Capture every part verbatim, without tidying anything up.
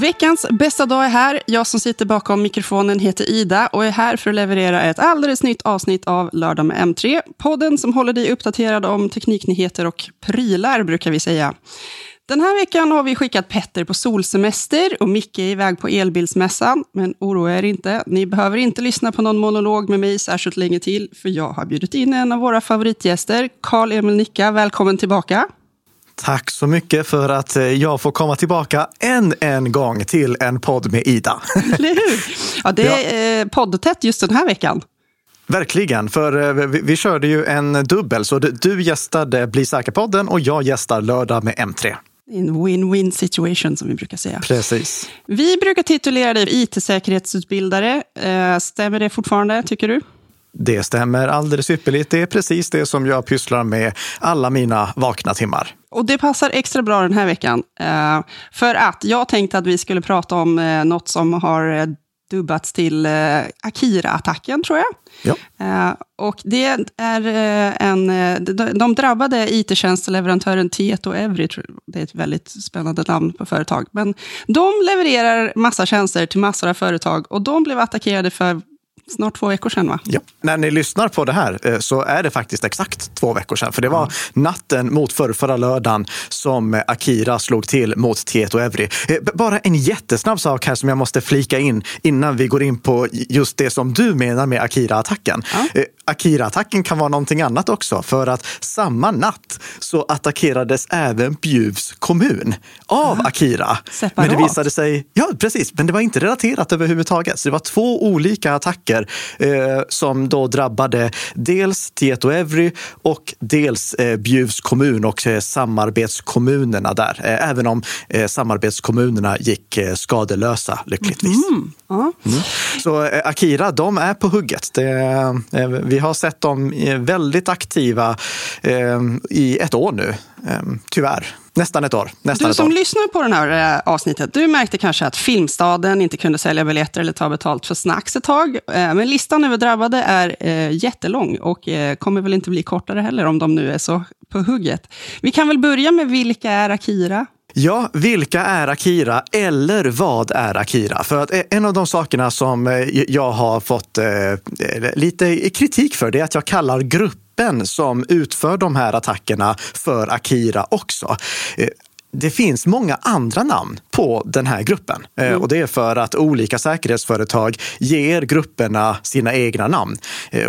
Veckans bästa dag är här. Jag som sitter bakom mikrofonen heter Ida och är här för att leverera ett alldeles nytt avsnitt av Lördag med M tre. Podden som håller dig uppdaterad om tekniknyheter och prylar, brukar vi säga. Den här veckan har vi skickat Petter på solsemester och Micke är iväg på elbilsmässan. Men oroa er inte, ni behöver inte lyssna på någon monolog med mig särskilt länge till. För jag har bjudit in en av våra favoritgäster, Karl Emil Nikka. Välkommen tillbaka. Tack så mycket för att jag får komma tillbaka än en gång till en podd med Ida. Eller hur? Ja, det är ja. Poddtätt just den här veckan. Verkligen, för vi, vi körde ju en dubbel. Så du, du gästade Bli Säker-podden och jag gästar Lördag med M tre. En win-win situation som vi brukar säga. Precis. Vi brukar titulera dig I T-säkerhetsutbildare. Stämmer det fortfarande, tycker du? Det stämmer alldeles ypperligt. Det är precis det som jag pysslar med alla mina vakna timmar. Och det passar extra bra den här veckan. För att jag tänkte att vi skulle prata om något som har dubbats till Akira-attacken, tror jag. Ja. Och det är en... De drabbade I T-tjänsteleverantören Tietoevry. Det är ett väldigt spännande namn på företag. Men de levererar massa tjänster till massor av företag. Och de blev attackerade för... Snart två veckor sedan, va? Ja. När ni lyssnar på det här så är det faktiskt exakt två veckor sedan. För det var natten mot förrförra lördagen som Akira slog till mot Tietoevry. Bara en jättesnabb sak här som jag måste flika in innan vi går in på just det som du menar med Akira-attacken. Ja. Akira-attacken kan vara någonting annat också. För att samma natt så attackerades även Bjuvs kommun av ja. Akira. Separat. Men det visade sig... Ja, precis. Men det var inte relaterat överhuvudtaget. Så det var två olika attacker som då drabbade dels Tietoevry och dels Bjuvs kommun och samarbetskommunerna där. Även om samarbetskommunerna gick skadelösa, lyckligtvis. Mm. Mm. Mm. Så Akira, de är på hugget. Vi har sett dem väldigt aktiva i ett år nu, tyvärr. Nästan ett år. Nästan du som ett år. Lyssnar på den här avsnittet, du märkte kanske att Filmstaden inte kunde sälja biljetter eller ta betalt för snacks ett tag. Men listan över drabbade är jättelång och kommer väl inte bli kortare heller om de nu är så på hugget. Vi kan väl börja med vilka är Akira? Ja, vilka är Akira eller vad är Akira? För att en av de sakerna som jag har fått lite kritik för det är att jag kallar grupp som utför de här attackerna för Akira också. Det finns många andra namn på den här gruppen. Mm. Och det är för att olika säkerhetsföretag ger grupperna sina egna namn.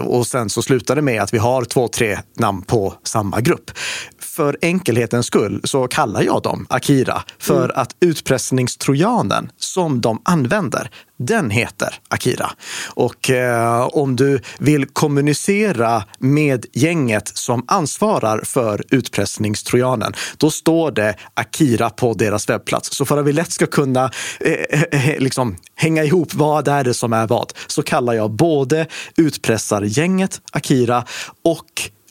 Och sen så slutar det med att vi har två, tre namn på samma grupp. För enkelhetens skull så kallar jag dem Akira. För mm. att utpressningstrojanen som de använder, den heter Akira. Och eh, om du vill kommunicera med gänget som ansvarar för utpressningstrojanen, då står det Akira på deras webbplats. Så för att vi lätt ska kunna eh, liksom, hänga ihop vad är det som är vad, så kallar jag både utpressargänget Akira och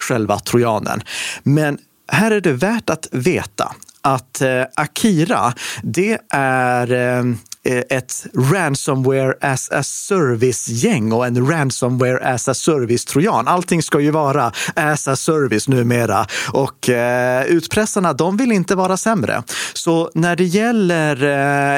själva trojanen. Men här är det värt att veta att eh, Akira, det är... Eh, ett ransomware as a service-gäng och en ransomware as a service-trojan. Allting ska ju vara as a service numera. Och eh, utpressarna, de vill inte vara sämre. Så när det gäller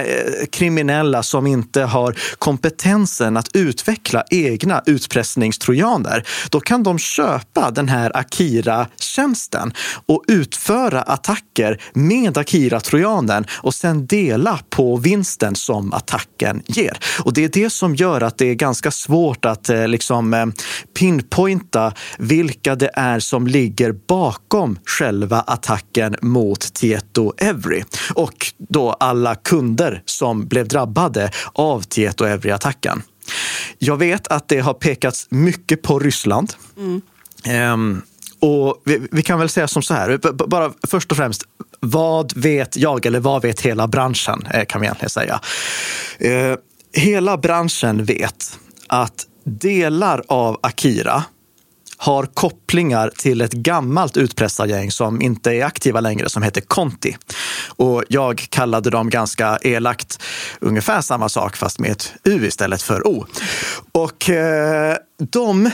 eh, kriminella som inte har kompetensen att utveckla egna utpressningstrojaner, då kan de köpa den här Akira-tjänsten och utföra attacker med Akira-trojanen och sen dela på vinsten som som attacken ger. Och det är det som gör att det är ganska svårt att eh, liksom pinpointa vilka det är som ligger bakom själva attacken mot Tietoevry. Och då alla kunder som blev drabbade av Tietoevry-attacken. Jag vet att det har pekats mycket på Ryssland. Mm. Ehm, och vi, vi kan väl säga som så här, b- bara först och främst, vad vet jag eller vad vet hela branschen, kan vi egentligen säga. Eh, hela branschen vet att delar av Akira har kopplingar till ett gammalt utpressargäng som inte är aktiva längre, som heter Konti. Och jag kallade dem ganska elakt ungefär samma sak fast med ett U istället för O. Och eh, de,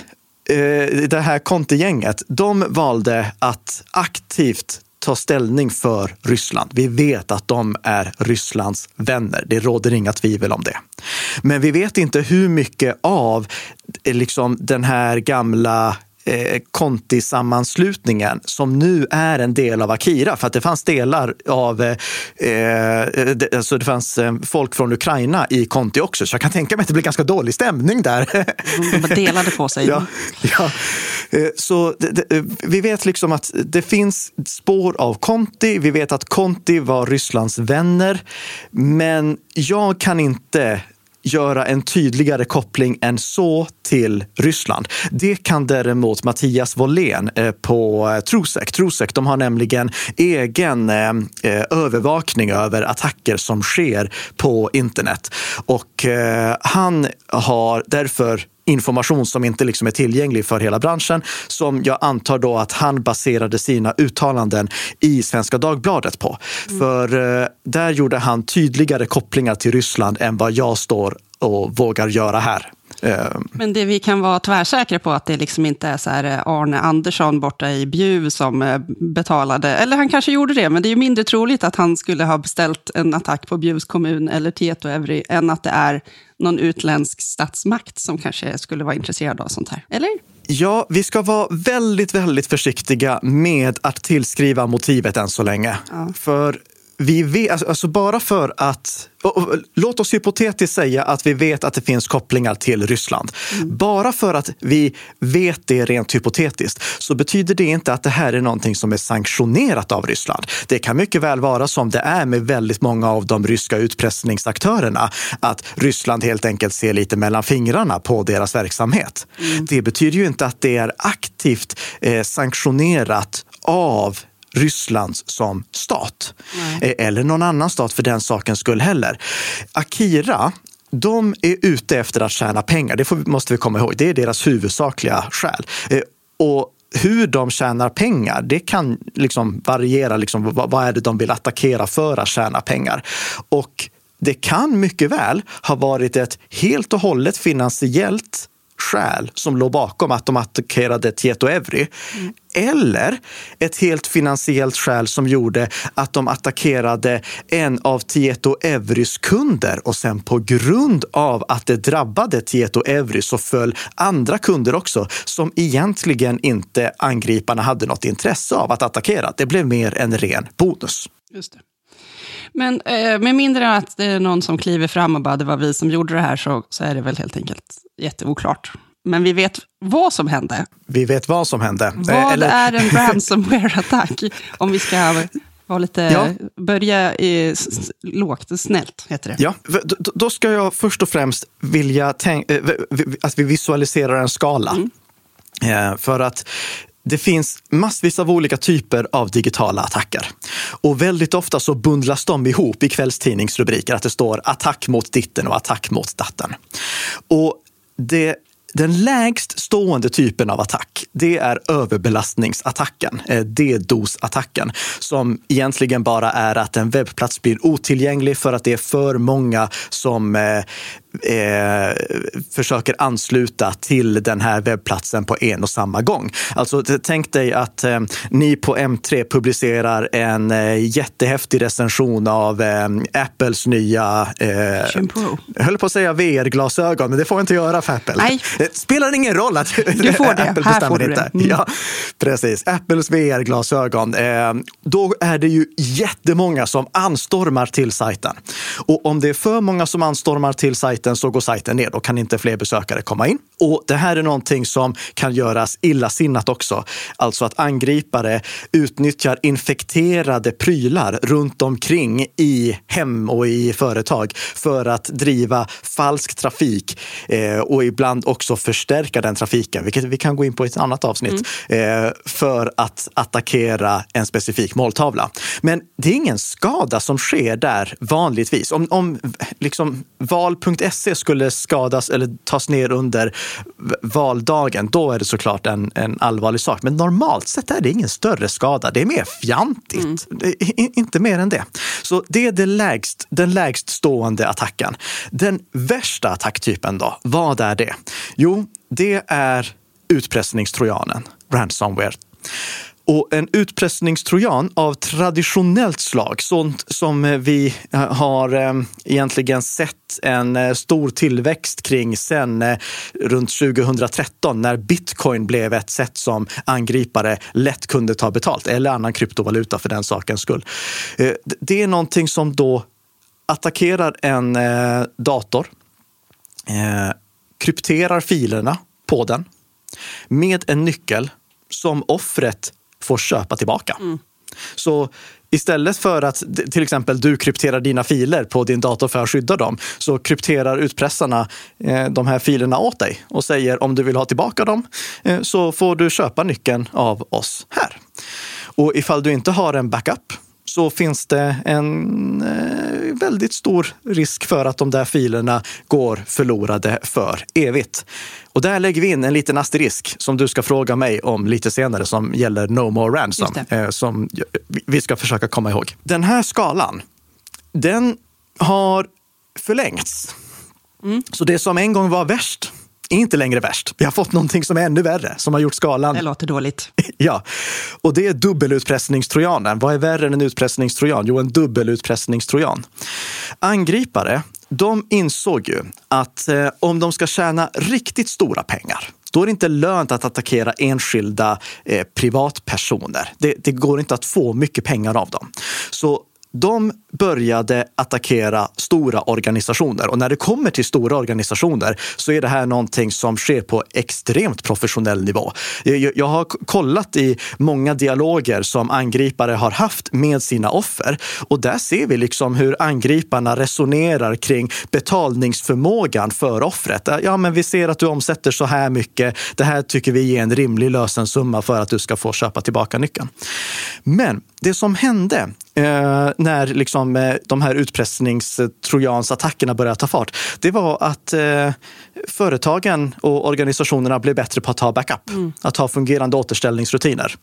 eh, det här Konti-gänget, de valde att aktivt ta ställning för Ryssland. Vi vet att de är Rysslands vänner. Det råder inga tvivel om det. Men vi vet inte hur mycket av liksom, den här gamla Konti-sammanslutningen som nu är en del av Akira, för att det fanns delar av eh, det, alltså det fanns folk från Ukraina i Konti också, så jag kan tänka mig att det blir ganska dålig stämning där. De delade på sig. Ja, ja. Så det, det, vi vet liksom att det finns spår av Konti, vi vet att Konti var Rysslands vänner, men jag kan inte göra en tydligare koppling än så till Ryssland. Det kan däremot Mattias Wåhlén på Truesec. Truesec, de har nämligen egen övervakning över attacker som sker på internet. Och han har därför information som inte liksom är tillgänglig för hela branschen, som jag antar då att han baserade sina uttalanden i Svenska Dagbladet på. Mm. För eh, där gjorde han tydligare kopplingar till Ryssland än vad jag står och vågar göra här. Men det vi kan vara tvärsäkra på att det liksom inte är så här Arne Andersson borta i Bjuv som betalade, eller han kanske gjorde det, men det är ju mindre troligt att han skulle ha beställt en attack på Bjuvs kommun eller Tietoevry än att det är någon utländsk statsmakt som kanske skulle vara intresserad av sånt här, eller? Ja, vi ska vara väldigt, väldigt försiktiga med att tillskriva motivet än så länge. Ja. För vi vet, alltså bara för att, låt oss hypotetiskt säga att vi vet att det finns kopplingar till Ryssland. Mm. Bara för att vi vet det rent hypotetiskt så betyder det inte att det här är någonting som är sanktionerat av Ryssland. Det kan mycket väl vara som det är med väldigt många av de ryska utpressningsaktörerna, att Ryssland helt enkelt ser lite mellan fingrarna på deras verksamhet. Mm. Det betyder ju inte att det är aktivt eh, sanktionerat av Ryssland som stat. Nej. Eller någon annan stat för den sakens skull heller. Akira, de är ute efter att tjäna pengar. Det får, måste vi komma ihåg. Det är deras huvudsakliga skäl. Och hur de tjänar pengar, det kan liksom variera. Liksom, vad är det de vill attackera för att tjäna pengar? Och det kan mycket väl ha varit ett helt och hållet finansiellt skäl som låg bakom att de attackerade Tietoevry. Mm. Eller ett helt finansiellt skäl som gjorde att de attackerade en av Tietoevrys kunder, och sen på grund av att det drabbade Tietoevry så föll andra kunder också som egentligen inte angriparna hade något intresse av att attackera. Det blev mer en ren bonus. Just det. Men eh, med mindre än att det är någon som kliver fram och bara det var vi som gjorde det här, så, så är det väl helt enkelt jätteoklart. Men vi vet vad som hände. Vi vet vad som hände. Vad Eller... är en ransomware-attack? Om vi ska vara lite, ja. börja i lågt, snällt heter det. Ja, då ska jag först och främst vilja tänka, att vi visualiserar en skala. Mm. För att det finns massvis av olika typer av digitala attacker. Och väldigt ofta så bundlas de ihop i kvällstidningsrubriker, att det står attack mot ditten och attack mot datten. Och det Den lägst stående typen av attack, det är överbelastningsattacken, DDoS-attacken, som egentligen bara är att en webbplats blir otillgänglig för att det är för många som eh, eh, försöker ansluta till den här webbplatsen på en och samma gång. Alltså tänk dig att eh, ni på M tre publicerar en eh, jättehäftig recension av eh, Apples nya eh, jag höll på att säga V R-glasögon, men det får inte göra för Apple. Nej. Spelar ingen roll att du får det. Apple bestämmer inte. Mm. Ja, precis. Apples V R-glasögon. Då är det ju jättemånga som anstormar till sajten. Och om det är för många som anstormar till sajten så går sajten ner. Då kan inte fler besökare komma in. Och det här är någonting som kan göras illasinnat också. Alltså att angripare utnyttjar infekterade prylar runt omkring i hem och i företag för att driva falsk trafik och ibland också förstärka den trafiken, vilket vi kan gå in på i ett annat avsnitt, mm. för att attackera en specifik måltavla. Men det är ingen skada som sker där vanligtvis. Om, om liksom val punkt se skulle skadas eller tas ner under valdagen, då är det såklart en, en allvarlig sak. Men normalt sett är det ingen större skada. Det är mer fjantigt. Mm. Det är inte mer än det. Så det är det lägst, den lägst stående attacken. Den värsta attacktypen då, vad är det? Jo, det är utpressningstrojanen, ransomware. och en utpressningstrojan av traditionellt slag, sånt som vi har egentligen sett en stor tillväxt kring sen runt tjugohundratretton när bitcoin blev ett sätt som angripare lätt kunde ta betalt, eller annan kryptovaluta för den sakens skull. Det är någonting som då attackerar en dator, krypterar filerna på den med en nyckel som offret får köpa tillbaka. Mm. Så istället för att till exempel du krypterar dina filer på din dator för att skydda dem, så krypterar utpressarna eh, de här filerna åt dig och säger om du vill ha tillbaka dem eh, så får du köpa nyckeln av oss här. Och ifall du inte har en backup så finns det en eh, väldigt stor risk för att de där filerna går förlorade för evigt. Och där lägger vi in en liten asterisk som du ska fråga mig om lite senare, som gäller No More Ransom, eh, som vi ska försöka komma ihåg. Den här skalan, den har förlängts. Mm. Så det som en gång var värst är inte längre värst. Vi har fått någonting som är ännu värre, som har gjort skalan... Det låter dåligt. Ja, och det är dubbelutpressningstrojanen. Vad är värre än en utpressningstrojan? Jo, en dubbelutpressningstrojan. Angripare, de insåg ju att eh, om de ska tjäna riktigt stora pengar, då är det inte lönt att attackera enskilda eh, privatpersoner. Det, det går inte att få mycket pengar av dem. Så de började attackera stora organisationer, och när det kommer till stora organisationer så är det här någonting som sker på extremt professionell nivå. Jag har kollat i många dialoger som angripare har haft med sina offer, och där ser vi liksom hur angriparna resonerar kring betalningsförmågan för offret. Ja, men vi ser att du omsätter så här mycket. Det här tycker vi är en rimlig lösensumma för att du ska få köpa tillbaka nyckeln. Men det som hände eh, när liksom, eh, de här utpressningstrojansattackerna började ta fart, det var att eh, företagen och organisationerna blev bättre på att ta backup. Mm. Att ha fungerande återställningsrutiner.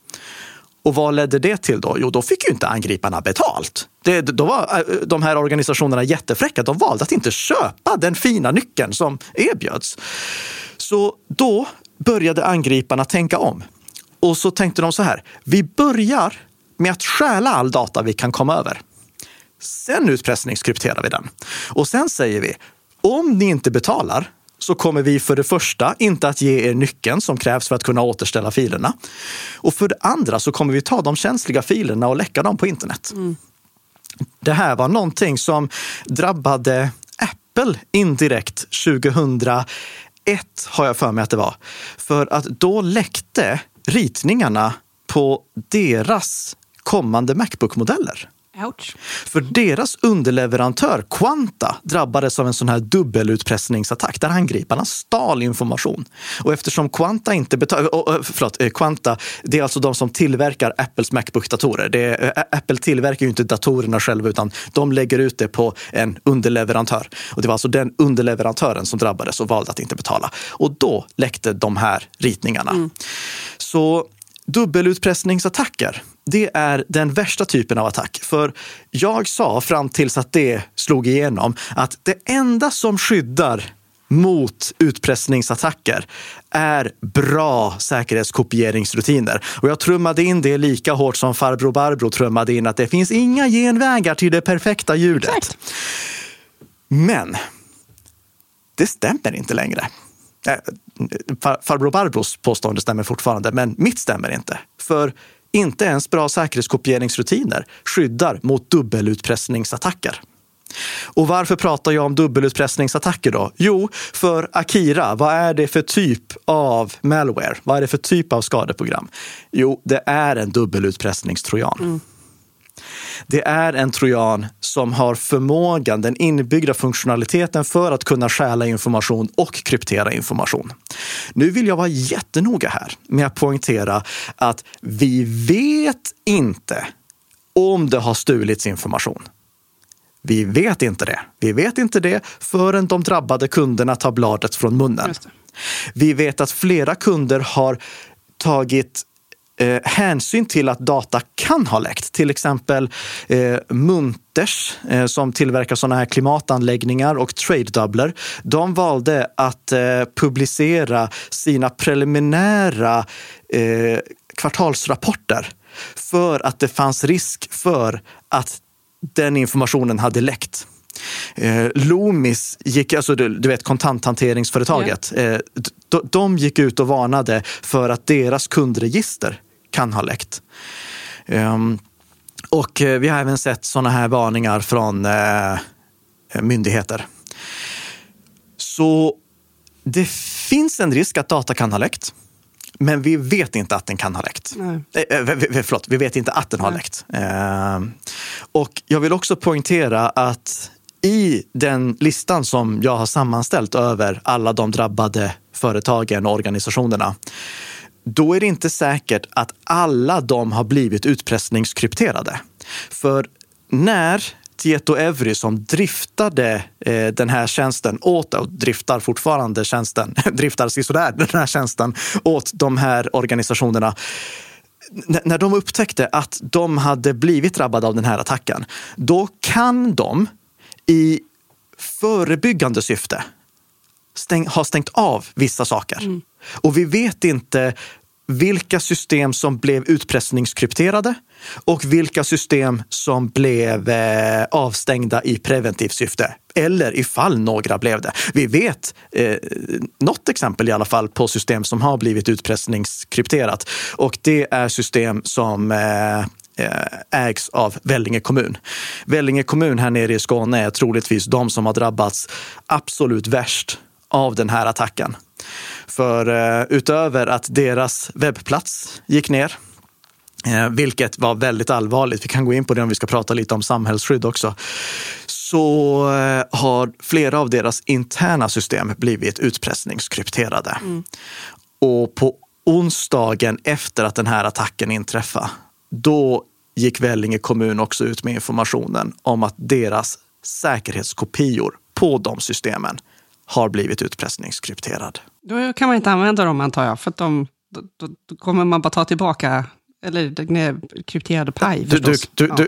Och vad ledde det till då? Jo, då fick ju inte angriparna betalt. Det, då var de här organisationerna jättefräcka. De valde att inte köpa den fina nyckeln som erbjöds. Så då började angriparna tänka om. Och så tänkte de så här: vi börjar med att stjäla all data vi kan komma över. Sen utpressningskrypterar vi den. Och sen säger vi, om ni inte betalar så kommer vi för det första inte att ge er nyckeln som krävs för att kunna återställa filerna. Och för det andra så kommer vi ta de känsliga filerna och läcka dem på internet. Mm. Det här var någonting som drabbade Apple indirekt tjugohundraett, har jag för mig att det var. För att då läckte ritningarna på deras kommande MacBook-modeller. Ouch. För deras underleverantör Quanta drabbades av en sån här dubbelutpressningsattack där angriparna stal information. Och eftersom Quanta inte betal- oh, förlåt, Quanta, det är alltså de som tillverkar Apples MacBook-datorer. Det är, Apple tillverkar ju inte datorerna själva, utan de lägger ut det på en underleverantör. Och det var alltså den underleverantören som drabbades och valde att inte betala. Och då läckte de här ritningarna. Mm. Så dubbelutpressningsattacker, det är den värsta typen av attack. För jag sa fram tills att det slog igenom att det enda som skyddar mot utpressningsattacker är bra säkerhetskopieringsrutiner. Och jag trummade in det lika hårt som farbror Barbro trummade in att det finns inga genvägar till det perfekta ljudet. Exakt. Men det stämmer inte längre. Farbror Barbros påstående stämmer fortfarande, men mitt stämmer inte. För inte ens bra säkerhetskopieringsrutiner skyddar mot dubbelutpressningsattacker. Och varför pratar jag om dubbelutpressningsattacker då? Jo, för Akira, vad är det för typ av malware? Vad är det för typ av skadeprogram? Jo, det är en dubbelutpressningstrojan. Mm. Det är en trojan som har förmågan, den inbyggda funktionaliteten för att kunna stjäla information och kryptera information. Nu vill jag vara jättenoga här med att poängtera att vi vet inte om det har stulits information. Vi vet inte det. Vi vet inte det förrän de drabbade kunderna tar bladet från munnen. Vi vet att flera kunder har tagit Eh, hänsyn till att data kan ha läckt. Till exempel eh, Munters eh, som tillverkar sådana här klimatanläggningar och trade-doubler. De valde att eh, publicera sina preliminära eh, kvartalsrapporter för att det fanns risk för att den informationen hade läckt. Eh, Loomis gick, alltså du, du vet kontanthanteringsföretaget, yeah. eh, de, de gick ut och varnade för att deras kundregister kan ha läckt. Eh, och eh, vi har även sett sådana här varningar från eh, myndigheter. Så det finns en risk att data kan ha läckt. Men vi vet inte att den kan ha läckt. Eh, vi, förlåt, vi vet inte att den har Nej. läckt. Eh, och jag vill också poängtera att i den listan som jag har sammanställt över alla de drabbade företagen och organisationerna, då är det inte säkert att alla de har blivit utpressningskrypterade. För när Tietoevry som driftade eh, den här tjänsten åt, och driftar fortfarande tjänsten, driftar sådär den här tjänsten åt de här organisationerna. N- när de upptäckte att de hade blivit drabbade av den här attacken, då kan de i förebyggande syfte stäng- ha stängt av vissa saker. Mm. Och vi vet inte vilka system som blev utpressningskrypterade och vilka system som blev eh, avstängda i preventivt syfte. Eller ifall några blev det. Vi vet eh, något exempel i alla fall på system som har blivit utpressningskrypterat. Och det är system som eh, ägs av Vellinge kommun. Vellinge kommun här nere i Skåne är troligtvis de som har drabbats absolut värst av den här attacken. För eh, utöver att deras webbplats gick ner, eh, vilket var väldigt allvarligt, vi kan gå in på det om vi ska prata lite om samhällsskydd också, så eh, har flera av deras interna system blivit utpressningskrypterade. Mm. Och på onsdagen efter att den här attacken inträffade, då gick Vellinge kommun också ut med informationen om att deras säkerhetskopior på de systemen har blivit utpressningskrypterad. Då kan man inte använda dem, antar jag, för att de, då, då kommer man bara ta tillbaka, eller den är krypterade paj du, du, du, ja. du,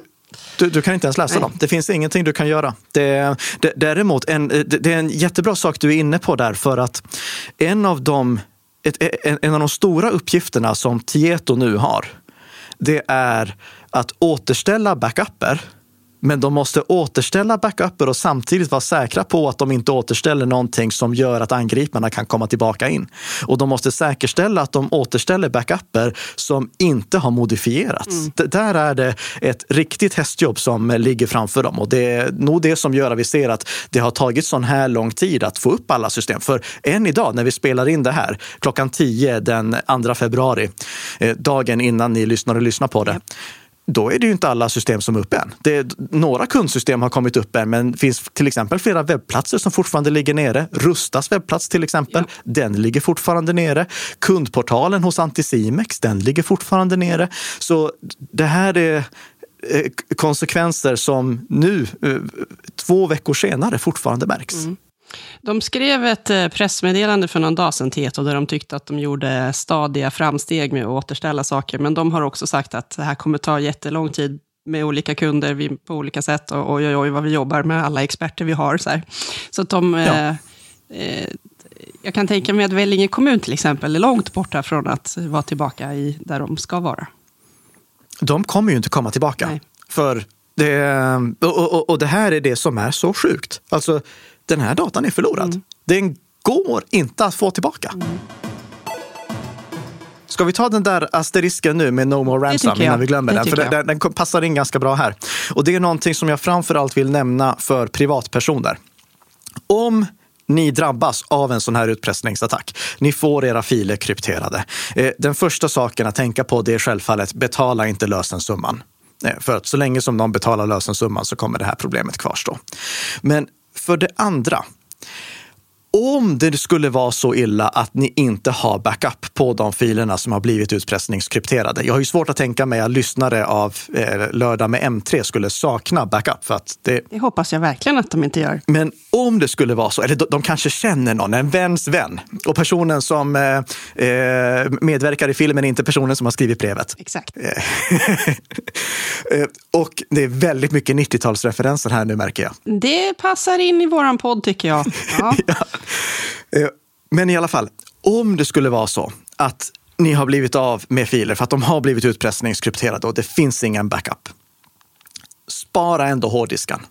du, du kan inte ens läsa Nej. dem. Det finns ingenting du kan göra. Det, det, däremot, en, det, det är en jättebra sak du är inne på där, för att en av de, ett, en, en av de stora uppgifterna som Tieto nu har, det är att återställa backupper. Men de måste återställa backupper och samtidigt vara säkra på att de inte återställer någonting som gör att angriparna kan komma tillbaka in. Och de måste säkerställa att de återställer backupper som inte har modifierats. Mm. D- där är det ett riktigt hästjobb som ligger framför dem. Och det är nog det som gör att vi ser att det har tagit sån här lång tid att få upp alla system. För än idag när vi spelar in det här, klockan tio den andra februari, eh, dagen innan ni lyssnar och lyssnar på det. Mm. Då är det ju inte alla system som är uppe än. Det är, några kundsystem har kommit upp än, men det finns till exempel flera webbplatser som fortfarande ligger nere. Rustas webbplats till exempel, ja. Den ligger fortfarande nere. Kundportalen hos Anticimex, den ligger fortfarande nere. Så det här är konsekvenser som nu, två veckor senare, fortfarande märks. Mm. De skrev ett pressmeddelande för någon dag sedan, Tieto, där de tyckte att de gjorde stadiga framsteg med att återställa saker. Men de har också sagt att det här kommer ta jättelång tid med olika kunder på olika sätt. Och oj, oj, vad vi jobbar med, alla experter vi har. Så, här. Så att de... Ja. Eh, eh, jag kan tänka mig att Vellinge kommun till exempel är långt borta från att vara tillbaka i där de ska vara. De kommer ju inte komma tillbaka. Nej. För det, och, och, och det här är det som är så sjukt. Alltså... Den här datan är förlorad. Mm. Den går inte att få tillbaka. Mm. Ska vi ta den där asterisken nu med No More Ransom innan vi glömmer den? För den, den passar in ganska bra här. Och det är någonting som jag framförallt vill nämna för privatpersoner. Om ni drabbas av en sån här utpressningsattack, ni får era filer krypterade. Den första saken att tänka på, det är självfallet betala inte lösensumman. För att så länge som någon betalar lösensumman så kommer det här problemet kvarstå. Men för det andra, om det skulle vara så illa att ni inte har backup på de filerna som har blivit utpressningskrypterade. Jag har ju svårt att tänka mig att lyssnare av eh, Lördag med M tre skulle sakna backup. För att det... det hoppas jag verkligen att de inte gör. Men om det skulle vara så, eller de, de kanske känner någon, en väns vän. Och personen som eh, eh, medverkar i filmen är inte personen som har skrivit brevet. Exakt. Och det är väldigt mycket nittiotalsreferenser här nu, märker jag. Det passar in i våran podd, tycker jag. Ja. Ja. Men i alla fall, om det skulle vara så att ni har blivit av med filer för att de har blivit utpressningskrypterade och det finns ingen backup. Spara ändå hårddiskan.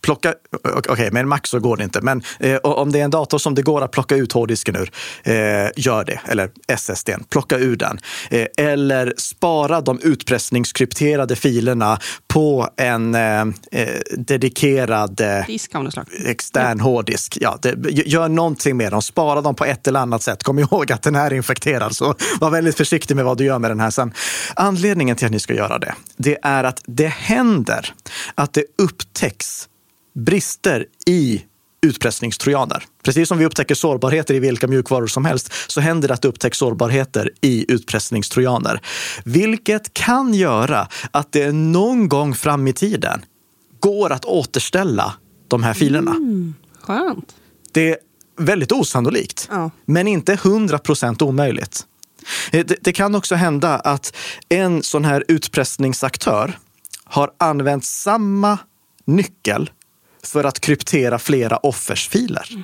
Plocka, okej, okay, men max så går det inte. Men eh, om det är en dator som det går att plocka ut hårddisken ur, eh, gör det. Eller S S D-n, plocka ur den. Eh, eller spara de utpressningskrypterade filerna på en eh, dedikerad eh, disk, extern ja. hårddisk. Ja, det, gör någonting med dem. Spara dem på ett eller annat sätt. Kom ihåg att den här är infekterad, så var väldigt försiktig med vad du gör med den här sen. Anledningen till att ni ska göra det, det är att det händer att det upptäcks brister i utpressningstrojaner. Precis som vi upptäcker sårbarheter i vilka mjukvaror som helst, så händer det att det upptäcks sårbarheter i utpressningstrojaner. Vilket kan göra att det någon gång fram i tiden går att återställa de här filerna. Mm, skönt. Det är väldigt osannolikt, ja. Men inte hundra procent omöjligt. Det, det kan också hända att en sån här utpressningsaktör har använt samma nyckel för att kryptera flera offersfiler. Mm.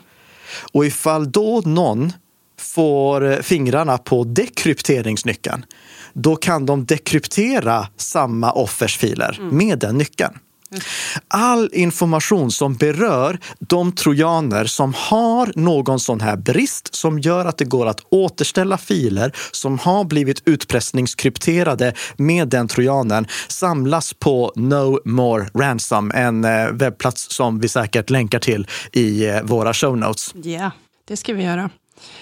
Och ifall då någon får fingrarna på dekrypteringsnyckeln, då kan de dekryptera samma offersfiler mm. med den nyckeln. Mm. All information som berör de trojaner som har någon sån här brist som gör att det går att återställa filer som har blivit utpressningskrypterade med den trojanen samlas på No More Ransom, en webbplats som vi säkert länkar till i våra show notes. Ja, yeah, det ska vi göra.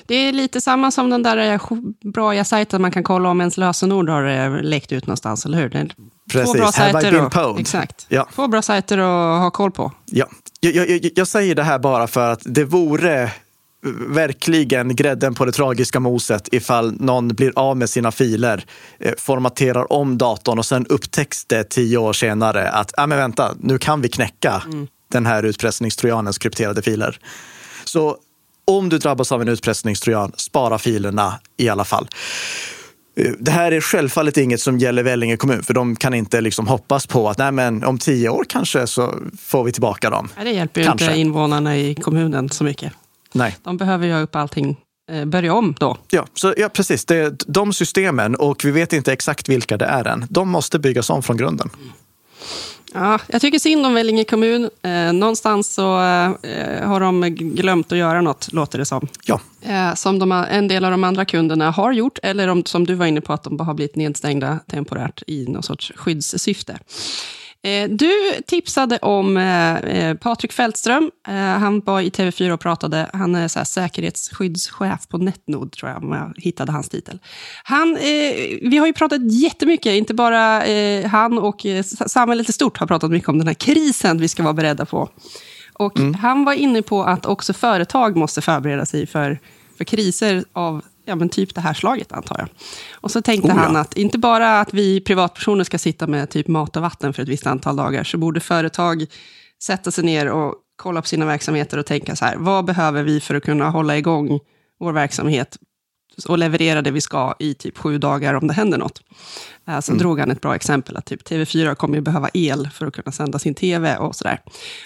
Det är lite samma som den där bra sajten man kan kolla om ens lösenord har läckt ut någonstans, eller hur? Precis. Två bra sajter och, exakt. Ja. Två bra sajter att ha koll på. Ja. Jag, jag, jag säger det här bara för att det vore verkligen grädden på det tragiska moset ifall någon blir av med sina filer, formaterar om datorn och sen upptäcks det tio år senare att ah, men vänta, nu kan vi knäcka mm. den här utpressningstrojanens krypterade filer. Så om du drabbas av en utpressningstrojan, spara filerna i alla fall. Det här är självfallet inget som gäller Vellinge kommun, för de kan inte liksom hoppas på att nej, men om tio år kanske så får vi tillbaka dem. Nej, det hjälper ju inte invånarna i kommunen så mycket. Nej. De behöver ju upp allting, börja om då. Ja, så, ja precis. Det är de systemen, och vi vet inte exakt vilka det är än. De måste byggas om från grunden. Mm. Ja, jag tycker synd om Vellinge kommun. Eh, någonstans så eh, har de glömt att göra något, låter det som. Ja. Eh, som de, en del av de andra kunderna har gjort, eller om, som du var inne på, att de bara har blivit nedstängda temporärt i någon sorts skyddssyfte. Eh, du tipsade om eh, Patrik Fältström. Eh, han var i T V fyra och pratade. Han är så här, säkerhetsskyddschef på Netnod, tror jag, om jag hittade hans titel. Han, eh, vi har ju pratat jättemycket, inte bara eh, han och eh, samhället i stort har pratat mycket om den här krisen vi ska vara beredda på. Och mm. han var inne på att också företag måste förbereda sig för, för kriser av ja, men typ det här slaget, antar jag. Och så tänkte oh, ja. han att inte bara att vi privatpersoner ska sitta med typ mat och vatten för ett visst antal dagar, så borde företag sätta sig ner och kolla på sina verksamheter och tänka så här, vad behöver vi för att kunna hålla igång vår verksamhet och leverera det vi ska i typ sju dagar om det händer något. Så alltså mm. drog han ett bra exempel att typ T V fyra kommer ju behöva el för att kunna sända sin tv och sådär.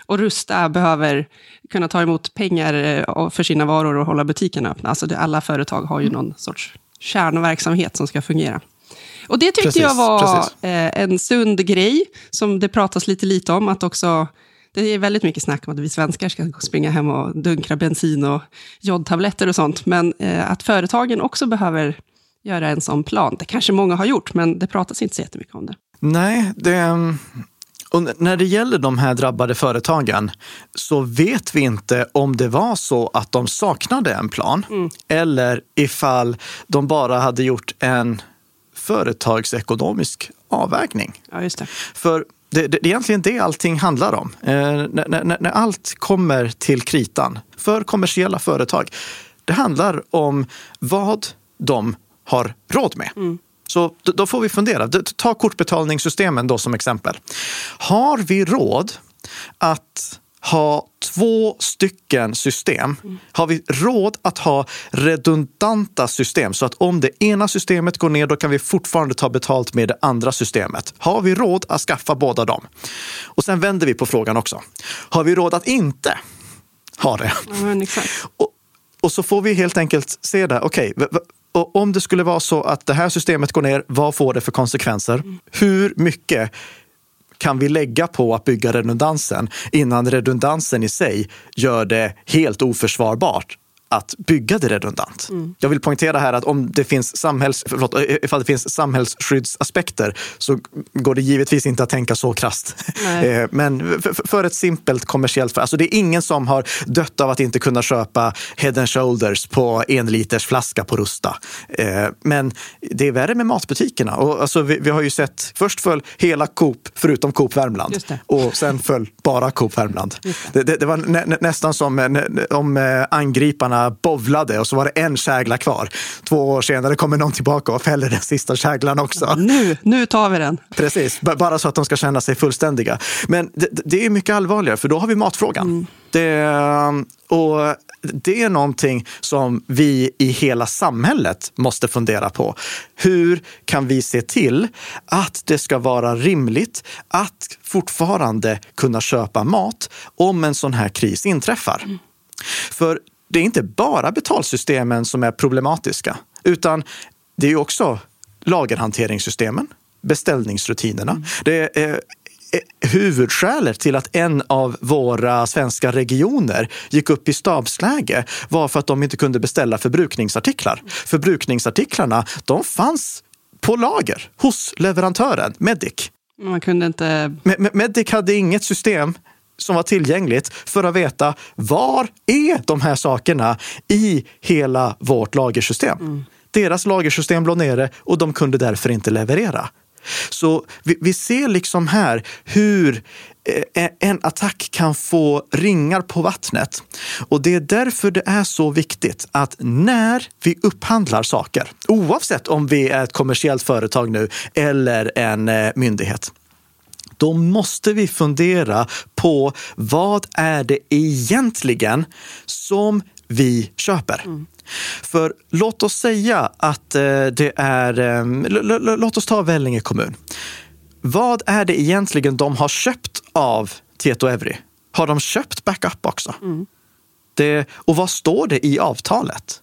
Och Rusta behöver kunna ta emot pengar för sina varor och hålla butikerna öppna. Alltså det, alla företag har ju mm. någon sorts kärnverksamhet som ska fungera. Och det tyckte precis, jag var precis. en sund grej som det pratas lite lite om, att också det är väldigt mycket snack om att vi svenskar ska springa hem och dunkra bensin och jodtabletter och sånt. Men eh, att företagen också behöver göra en sån plan. Det kanske många har gjort, men det pratas inte så jättemycket om det. Nej, det, och när det gäller de här drabbade företagen så vet vi inte om det var så att de saknade en plan. Mm. Eller ifall de bara hade gjort en företagsekonomisk avvägning. Ja, just det. För Det, det, det är egentligen det allting handlar om. Eh, när, när, när allt kommer till kritan för kommersiella företag, det handlar om vad de har råd med. Mm. Så då, då får vi fundera. Ta kortbetalningssystemen då som exempel. Har vi råd att ha två stycken system? Mm. Har vi råd att ha redundanta system så att om det ena systemet går ner, då kan vi fortfarande ta betalt med det andra systemet? Har vi råd att skaffa båda dem? Och sen vänder vi på frågan också. Har vi råd att inte ha det? Mm, exakt. Och, och så får vi helt enkelt se där, okej, okay, Och om det skulle vara så att det här systemet går ner, vad får det för konsekvenser? Hur mycket kan vi lägga på att bygga redundansen innan redundansen i sig gör det helt oförsvarbart att bygga det redundant? Mm. Jag vill poängtera här att om det finns samhälls, förlåt, ifall det finns samhällsskyddsaspekter så går det givetvis inte att tänka så krasst. Men för, för ett simpelt kommersiellt... Alltså det är ingen som har dött av att inte kunna köpa Head and Shoulders på en liters flaska på Rusta. Men det är värre med matbutikerna. Och alltså vi, vi har ju sett... Först föll hela Coop förutom Coop Värmland. Och sen föll bara Coop Värmland. Det. Det, det var nä, nästan som om angriparna bovlade och så var det en kägla kvar. Två år senare kommer någon tillbaka och fäller den sista käglan också. Nu, nu tar vi den. Precis, b- bara så att de ska känna sig fullständiga. Men det, det är mycket allvarligare för då har vi matfrågan. Mm. Det, och det är någonting som vi i hela samhället måste fundera på. Hur kan vi se till att det ska vara rimligt att fortfarande kunna köpa mat om en sån här kris inträffar? Mm. För det är inte bara betalsystemen som är problematiska, utan det är ju också lagerhanteringssystemen, beställningsrutinerna. Mm. Det är huvudskälet till att en av våra svenska regioner gick upp i stabsläge var för att de inte kunde beställa förbrukningsartiklar. Mm. Förbrukningsartiklarna, de fanns på lager hos leverantören Medic. Man kunde inte... Medic hade inget system som var tillgängligt för att veta var är de här sakerna i hela vårt lagersystem. Mm. Deras lagersystem låg nere och de kunde därför inte leverera. Så vi, vi ser liksom här hur en attack kan få ringar på vattnet. Och det är därför det är så viktigt att när vi upphandlar saker, oavsett om vi är ett kommersiellt företag nu eller en myndighet, då måste vi fundera på vad är det egentligen som vi köper. Mm. För låt oss säga att det är... Låt oss ta Vellinge kommun. Vad är det egentligen de har köpt av Tietoevry? Har de köpt backup också? Mm. Det, och vad står det i avtalet?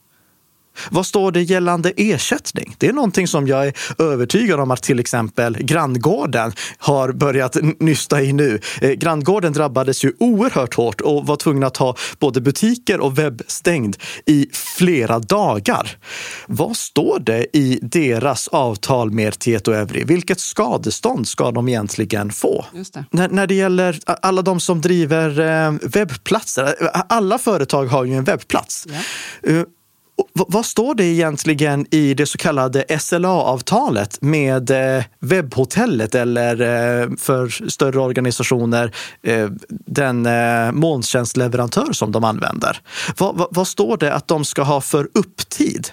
Vad står det gällande ersättning? Det är någonting som jag är övertygad om att till exempel Granngården har börjat nysta i nu. Granngården drabbades ju oerhört hårt och var tvungna att ha både butiker och webb stängd i flera dagar. Vad står det i deras avtal med Tietoevry? Vilket skadestånd ska de egentligen få? Just det. När, när det gäller alla de som driver webbplatser. Alla företag har ju en webbplats. Yeah. Vad står det egentligen i det så kallade S L A-avtalet med webbhotellet eller för större organisationer den molntjänstleverantör som de använder? Vad, vad står det att de ska ha för upptid?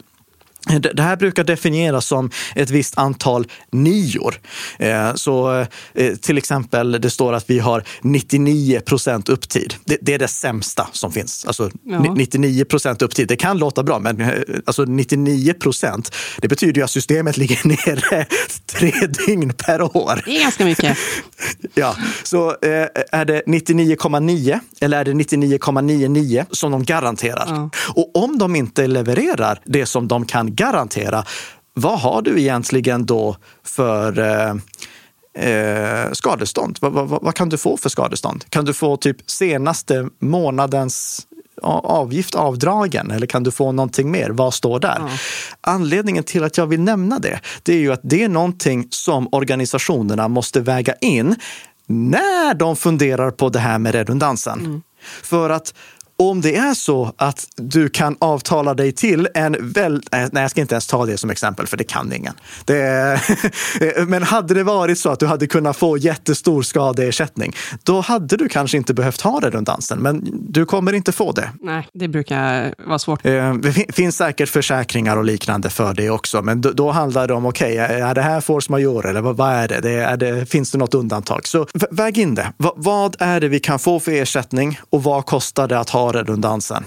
Det här brukar definieras som ett visst antal nior. Så till exempel det står att vi har nittionio procent upptid. Det är det sämsta som finns. Alltså ja. nittionio procent upptid, det kan låta bra, men alltså nittionio procent, det betyder ju att systemet ligger nere tre dygn per år. Det är ganska mycket. Ja, så är det nittionio komma nio eller är det nittionio komma nittionio som de garanterar? Ja. Och om de inte levererar det som de kan garantera, vad har du egentligen då för eh, eh, skadestånd? Vad, vad, vad kan du få för skadestånd? Kan du få typ senaste månadens avgift avdragen eller kan du få någonting mer? Vad står där? Mm. Anledningen till att jag vill nämna det, det är ju att det är någonting som organisationerna måste väga in när de funderar på det här med redundansen. Mm. För att om det är så att du kan avtala dig till en väl... Nej, jag ska inte ens ta det som exempel, för det kan ingen. Det... Men hade det varit så att du hade kunnat få jättestor skadeersättning, då hade du kanske inte behövt ha redundansen, men du kommer inte få det. Nej, det brukar vara svårt. Det finns säkert försäkringar och liknande för det också, men då handlar det om, okej, okay, är det här force majeure eller vad är det? Det, är det? Finns det något undantag? Så väg in det. Vad är det vi kan få för ersättning och vad kostar det att ha redundansen?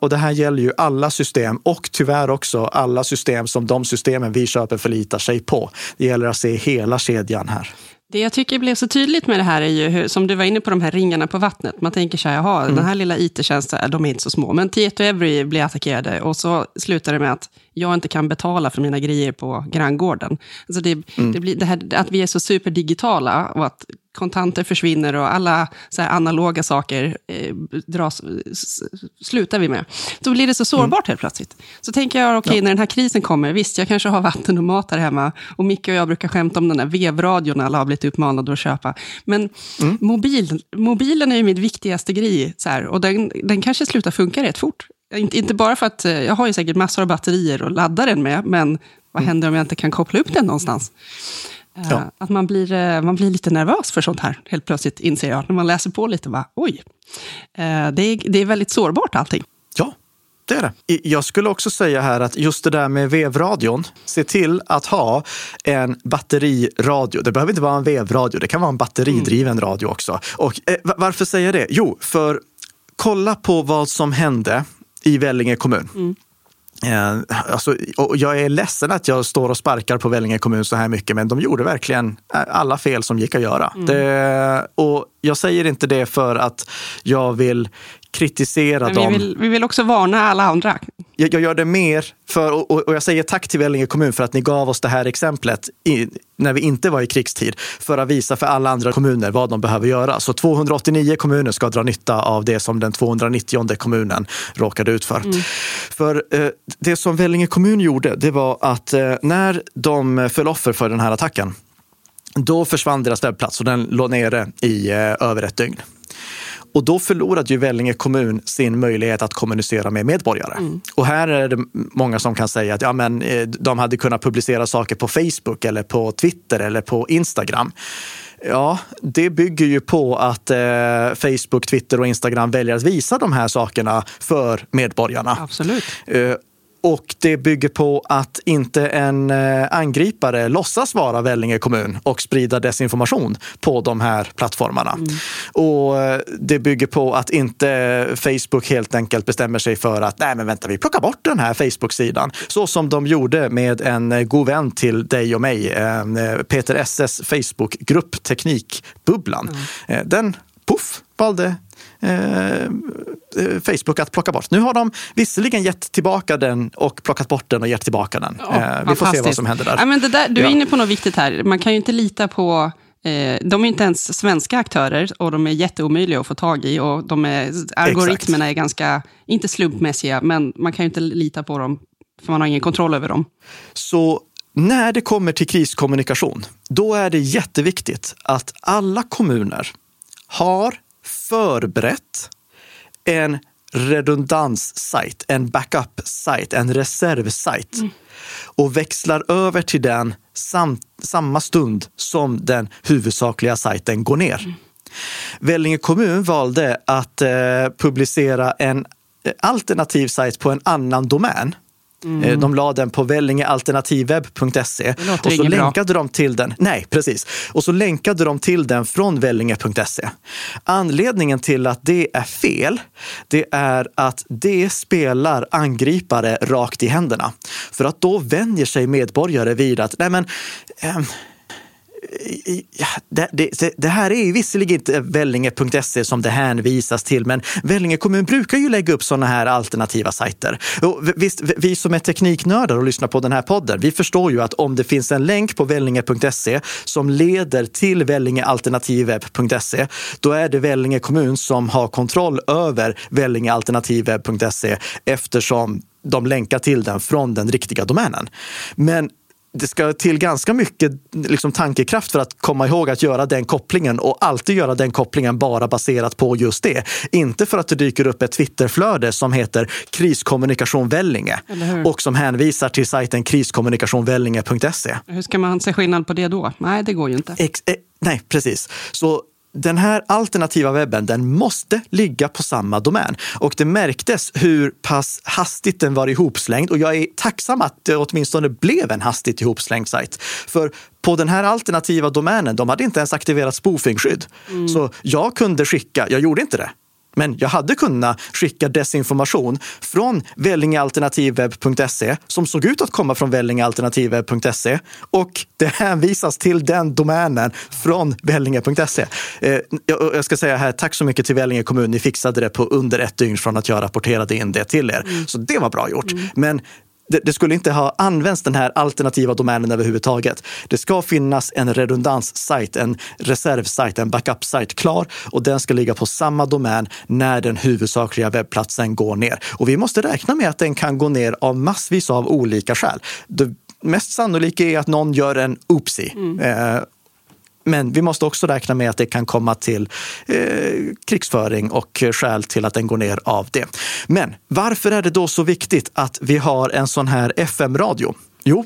Och det här gäller ju alla system och tyvärr också alla system som de systemen vi köper förlitar sig på. Det gäller att se hela kedjan här. Det jag tycker blev så tydligt med det här är ju, hur, som du var inne på, de här ringarna på vattnet. Man tänker så här, jaha, mm. den här lilla it-tjänsten, de är inte så små. Men Tietoevry blir attackerade och så slutar det med att jag inte kan betala för mina grejer på Granngården. Alltså det, mm. det blir, det här, att vi är så superdigitala och att kontanter försvinner och alla så här analoga saker eh, dras, s, slutar vi med. Då blir det så sårbart mm. helt plötsligt. Så tänker jag, okej, okay, ja. när den här krisen kommer, visst, jag kanske har vatten och mat här hemma. Och Micke och jag brukar skämta om den där vevradion alla har blivit utmanade att köpa. Men mm. mobil, mobilen är ju mitt viktigaste grej. Så här, och den, den kanske slutar funka rätt fort. Inte, inte bara för att jag har ju säkert massor av batterier och laddar den med, men vad händer om jag inte kan koppla upp den någonstans? Ja. Att man blir, man blir lite nervös för sånt här, helt plötsligt inser jag. När man läser på lite, bara, oj, det är, det är väldigt sårbart allting. Ja, det är det. Jag skulle också säga här att just det där med vevradion, se till att ha en batteriradio. Det behöver inte vara en vevradio, det kan vara en batteridriven mm. radio också. Och eh, varför säger jag det? Jo, för kolla på vad som hände i Vellinge kommun. Mm. Alltså, och jag är ledsen att jag står och sparkar på Vellinge kommun så här mycket, men de gjorde verkligen alla fel som gick att göra. Mm. Det, och jag säger inte det för att jag vill kritisera vi dem. Vill, vi vill också varna alla andra. Jag, jag gör det mer för, och, och jag säger tack till Vellinge kommun för att ni gav oss det här exemplet i, när vi inte var i krigstid, för att visa för alla andra kommuner vad de behöver göra. Så tvåhundraåttionio kommuner ska dra nytta av det som den tvåhundranittio kommunen råkade ut för. Mm. För eh, det som Vellinge kommun gjorde, det var att eh, när de föll offer för den här attacken, då försvann deras webbplats och den låg nere i eh, över ett dygn. Och då förlorade ju Vellinge kommun sin möjlighet att kommunicera med medborgare. Mm. Och här är det många som kan säga att ja, men, de hade kunnat publicera saker på Facebook eller på Twitter eller på Instagram. Ja, det bygger ju på att eh, Facebook, Twitter och Instagram väljer att visa de här sakerna för medborgarna. Absolut. Eh, Och det bygger på att inte en angripare låtsas vara Vellinge kommun och sprida desinformation på de här plattformarna. Mm. Och det bygger på att inte Facebook helt enkelt bestämmer sig för att nej, men vänta, vi plockar bort den här Facebook-sidan. Så som de gjorde med en god vän till dig och mig, Peter S S Facebook-grupp Teknikbubblan. Mm. Den, puff, valde Facebook att plocka bort. Nu har de visserligen gett tillbaka den och plockat bort den och gett tillbaka den. Oh, vi får se vad som händer där. Ja, men det där du är ja. inne på något viktigt här. Man kan ju inte lita på... De är inte ens svenska aktörer och de är jätteomöjliga att få tag i och de är, algoritmerna Exakt. är ganska, inte slumpmässiga, men man kan ju inte lita på dem för man har ingen kontroll över dem. Så när det kommer till kriskommunikation, då är det jätteviktigt att alla kommuner har förberett en redundanssajt, en backup-sajt, en reservsajt mm. och växlar över till den sam- samma stund som den huvudsakliga sajten går ner. Mm. Vellinge kommun valde att eh, publicera en alternativ sajt på en annan domän. Mm. De la den på vellingealternativwebb punkt se och så länkade bra. de till den. Nej, precis. Och så länkade de till den från vellinge punkt se. Anledningen till att det är fel, det är att det spelar angripare rakt i händerna. För att då vänjer sig medborgare vid att nej men eh, det, det, det här är ju visserligen inte vellinge punkt se som det hänvisas till, men Vellinge kommun brukar ju lägga upp sådana här alternativa sajter. Och visst, vi som är tekniknördar och lyssnar på den här podden, vi förstår ju att om det finns en länk på vellinge punkt se som leder till vellingealternativwebb punkt se, då är det Vellinge kommun som har kontroll över vellingealternativwebb punkt se eftersom de länkar till den från den riktiga domänen. Men det ska till ganska mycket liksom, tankekraft för att komma ihåg att göra den kopplingen och alltid göra den kopplingen bara baserat på just det. Inte för att det dyker upp ett Twitterflöde som heter kriskommunikation Vellinge och som hänvisar till sajten kriskommunikationvellinge punkt se. Hur ska man se skillnad på det då? Nej, det går ju inte. Ex- eh, nej, precis. Så den här alternativa webben, den måste ligga på samma domän. Och det märktes hur pass hastigt den var ihopslängd. Och jag är tacksam att det åtminstone blev en hastigt ihopslängd sajt. För på den här alternativa domänen, de hade inte ens aktiverat spoofingskydd. Mm. Så jag kunde skicka, jag gjorde inte det. Men jag hade kunnat skicka desinformation från vellingealternativwebb punkt se som såg ut att komma från vellingealternativwebb punkt se och det hänvisas till den domänen från vellinge punkt se. Jag ska säga här, tack så mycket till Vellinge kommun. Ni fixade det på under ett dygn från att jag rapporterade in det till er. Så det var bra gjort. Men det, det skulle inte ha använts den här alternativa domänen överhuvudtaget. Det ska finnas en redundanssajt, en reservsajt, en backup-sajt klar, och den ska ligga på samma domän när den huvudsakliga webbplatsen går ner. Och vi måste räkna med att den kan gå ner av massvis av olika skäl. Det mest sannolika är att någon gör en oopsie. Mm. Eh, Men vi måste också räkna med att det kan komma till eh, krigsföring och skäl till att den går ner av det. Men varför är det då så viktigt att vi har en sån här F M-radio? Jo,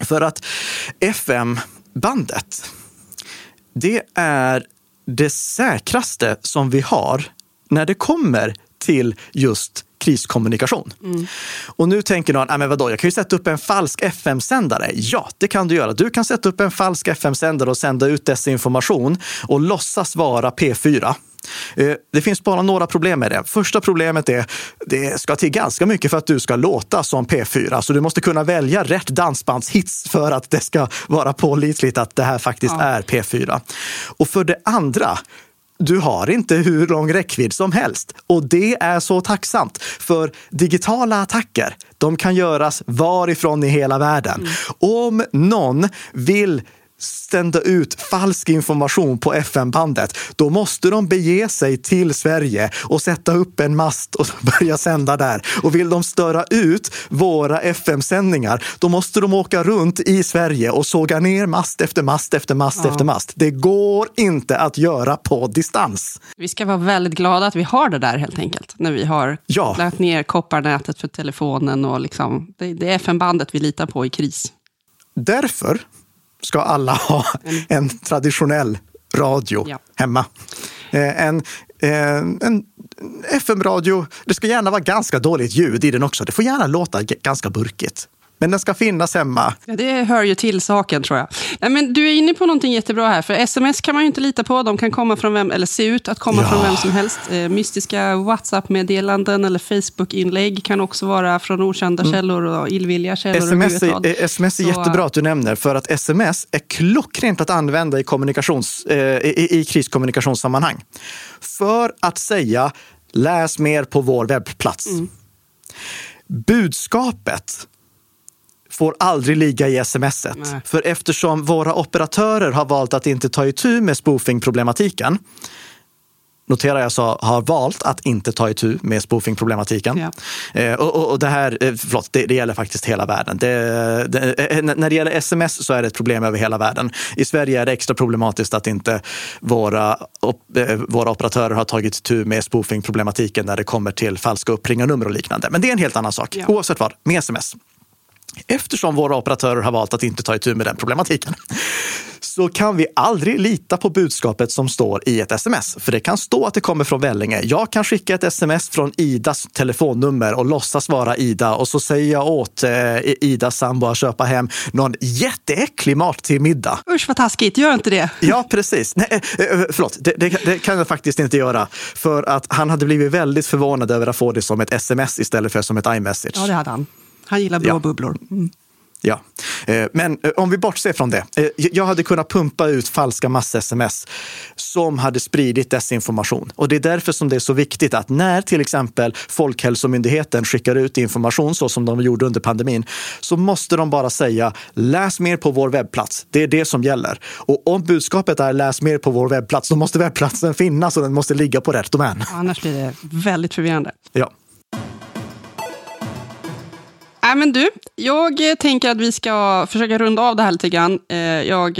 för att F M-bandet, det är det säkraste som vi har när det kommer till just kriskommunikation. Mm. Och nu tänker någon, ah, men vadå, jag kan ju sätta upp en falsk F M-sändare. Ja, det kan du göra. Du kan sätta upp en falsk F M-sändare och sända ut desinformation och låtsas vara P fyra. Det finns bara några problem med det. Första problemet är, det ska till ganska mycket för att du ska låta som P fyra. Så du måste kunna välja rätt dansbandshits för att det ska vara pålitligt att det här faktiskt ja. är P fyra. Och för det andra, du har inte hur lång räckvidd som helst, och det är så tacksamt, för digitala attacker, de kan göras varifrån i hela världen. Mm. Om någon vill sända ut falsk information på F M-bandet, då måste de bege sig till Sverige och sätta upp en mast och börja sända där. Och vill de störa ut våra F M-sändningar, då måste de åka runt i Sverige och såga ner mast efter mast efter mast ja. efter mast. Det går inte att göra på distans. Vi ska vara väldigt glada att vi har det där helt enkelt, när vi har ja. lagt ner kopparnätet för telefonen och liksom, det, det är F M-bandet vi litar på i kris. Därför ska alla ha en traditionell radio ja. hemma. En, en, en F M-radio, det ska gärna vara ganska dåligt ljud i den också. Det får gärna låta ganska burkigt. Men den ska finnas hemma. Ja, det hör ju till saken, tror jag. Nej, men du är inne på någonting jättebra här. För sms kan man ju inte lita på. De kan komma från vem, eller se ut att komma ja. från vem som helst. Eh, mystiska WhatsApp-meddelanden eller Facebook-inlägg kan också vara från okända mm. källor och illvilliga källor. S M S är, sms är Så, jättebra att du nämner. För att sms är klockrent att använda i, kommunikations, eh, i, i kriskommunikationssammanhang. För att säga, läs mer på vår webbplats. Mm. Budskapet får aldrig ligga i smset. Nej. För eftersom våra operatörer har valt att inte ta itu med spoofing-problematiken, notera jag så, har valt att inte ta itu med spoofing-problematiken. Ja. Eh, och, och, och det här, förlåt, det, det gäller faktiskt hela världen. Det, det, när det gäller sms så är det ett problem över hela världen. I Sverige är det extra problematiskt att inte våra, op, eh, våra operatörer har tagit itu med spoofing-problematiken när det kommer till falska uppringarnummer och liknande. Men det är en helt annan sak, ja. oavsett vad, med sms. Eftersom våra operatörer har valt att inte ta itu med den problematiken, så kan vi aldrig lita på budskapet som står i ett sms. För det kan stå att det kommer från Vellinge. Jag kan skicka ett sms från Idas telefonnummer och låtsas vara Ida. Och så säger jag åt eh, Idas sambo att köpa hem någon jätteäcklig mat till middag. Usch vad taskigt, gör inte det. Ja, precis. Nej, förlåt, det, det, det kan jag faktiskt inte göra. För att han hade blivit väldigt förvånad över att få det som ett sms istället för som ett iMessage. Ja, det hade han. Han gillar blå ja. bubblor. Mm. Ja, men om vi bortser från det. Jag hade kunnat pumpa ut falska mass-sms som hade spridit desinformation. Och det är därför som det är så viktigt att när till exempel Folkhälsomyndigheten skickar ut information så som de gjorde under pandemin, så måste de bara säga, läs mer på vår webbplats. Det är det som gäller. Och om budskapet är läs mer på vår webbplats, så måste webbplatsen finnas och den måste ligga på rätt domän. Annars blir det väldigt förvirrande. Ja. Nej, men du, jag tänker att vi ska försöka runda av det här lite grann. Jag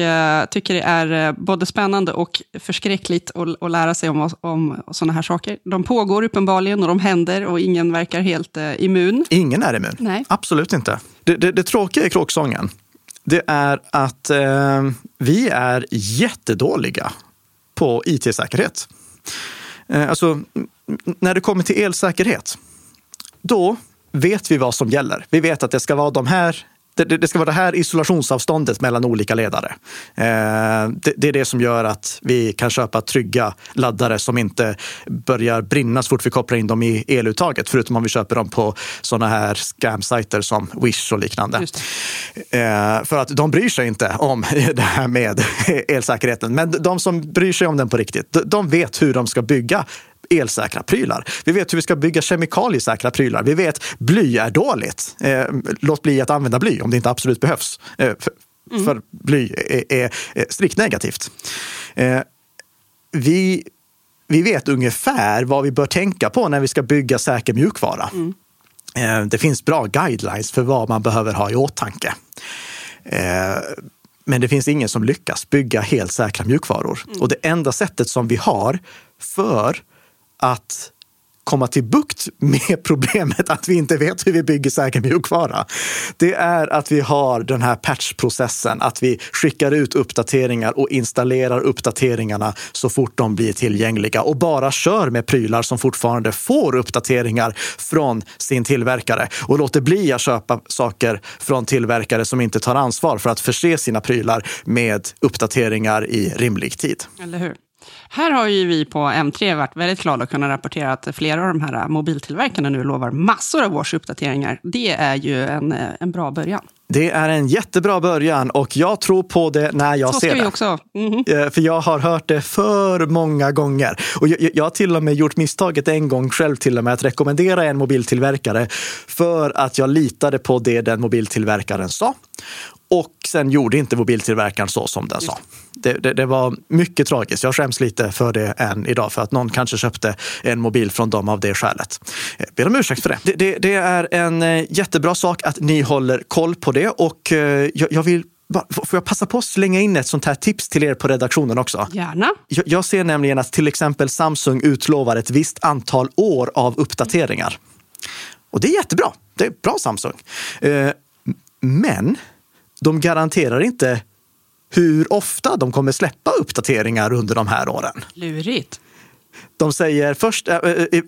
tycker det är både spännande och förskräckligt att lära sig om, om sådana här saker. De pågår uppenbarligen och de händer och ingen verkar helt immun. Ingen är immun, nej. Absolut inte. Det, det, det tråkiga i kråksången, det är att eh, vi är jättedåliga på I T-säkerhet. Eh, alltså, när det kommer till elsäkerhet, då vet vi vad som gäller. Vi vet att det ska vara de här, det, det ska vara det här isolationsavståndet mellan olika ledare. Eh, det, det är det som gör att vi kan köpa trygga laddare som inte börjar brinna så fort vi kopplar in dem i eluttaget, förutom om vi köper dem på såna här scam-sajter som Wish och liknande. Eh, för att de bryr sig inte om det här med elsäkerheten. Men de som bryr sig om den på riktigt, de vet hur de ska bygga elsäkra prylar. Vi vet hur vi ska bygga kemikaliesäkra prylar. Vi vet bly är dåligt. Eh, låt bli att använda bly om det inte absolut behövs. Eh, för, mm. för bly är, är, är strikt negativt. Eh, vi, vi vet ungefär vad vi bör tänka på när vi ska bygga säker mjukvara. Mm. Eh, det finns bra guidelines för vad man behöver ha i åtanke. Eh, Men det finns ingen som lyckas bygga helt säkra mjukvaror. Mm. Och det enda sättet som vi har för att komma till bukt med problemet att vi inte vet hur vi bygger säker mjukvara, det är att vi har den här patchprocessen, att vi skickar ut uppdateringar och installerar uppdateringarna så fort de blir tillgängliga och bara kör med prylar som fortfarande får uppdateringar från sin tillverkare och låter bli att köpa saker från tillverkare som inte tar ansvar för att förse sina prylar med uppdateringar i rimlig tid. Eller hur? Här har ju vi på M tre varit väldigt glada att kunna rapportera att flera av de här mobiltillverkarna nu lovar massor av årsuppdateringar. Det är ju en, en bra början. Det är en jättebra början och jag tror på det när jag så ser det. Också. Mm-hmm. För jag har hört det för många gånger. Och jag, jag har till och med gjort misstaget en gång själv till och med att rekommendera en mobiltillverkare för att jag litade på det den mobiltillverkaren sa. Och sen gjorde inte mobiltillverkaren så som den sa. Det, det, det var mycket tragiskt. Jag skäms lite för det än idag. För att någon kanske köpte en mobil från dem av det skälet. Ber om ursäkt för det. Det, det, det är en jättebra sak att ni håller koll på det. Och jag, jag vill... Får jag passa på att slänga in ett sånt här tips till er på redaktionen också? Gärna. Jag, jag ser nämligen att till exempel Samsung utlovar ett visst antal år av uppdateringar. Och det är jättebra. Det är bra Samsung. Men... de garanterar inte hur ofta de kommer släppa uppdateringar under de här åren. Lurigt. De säger först, äh,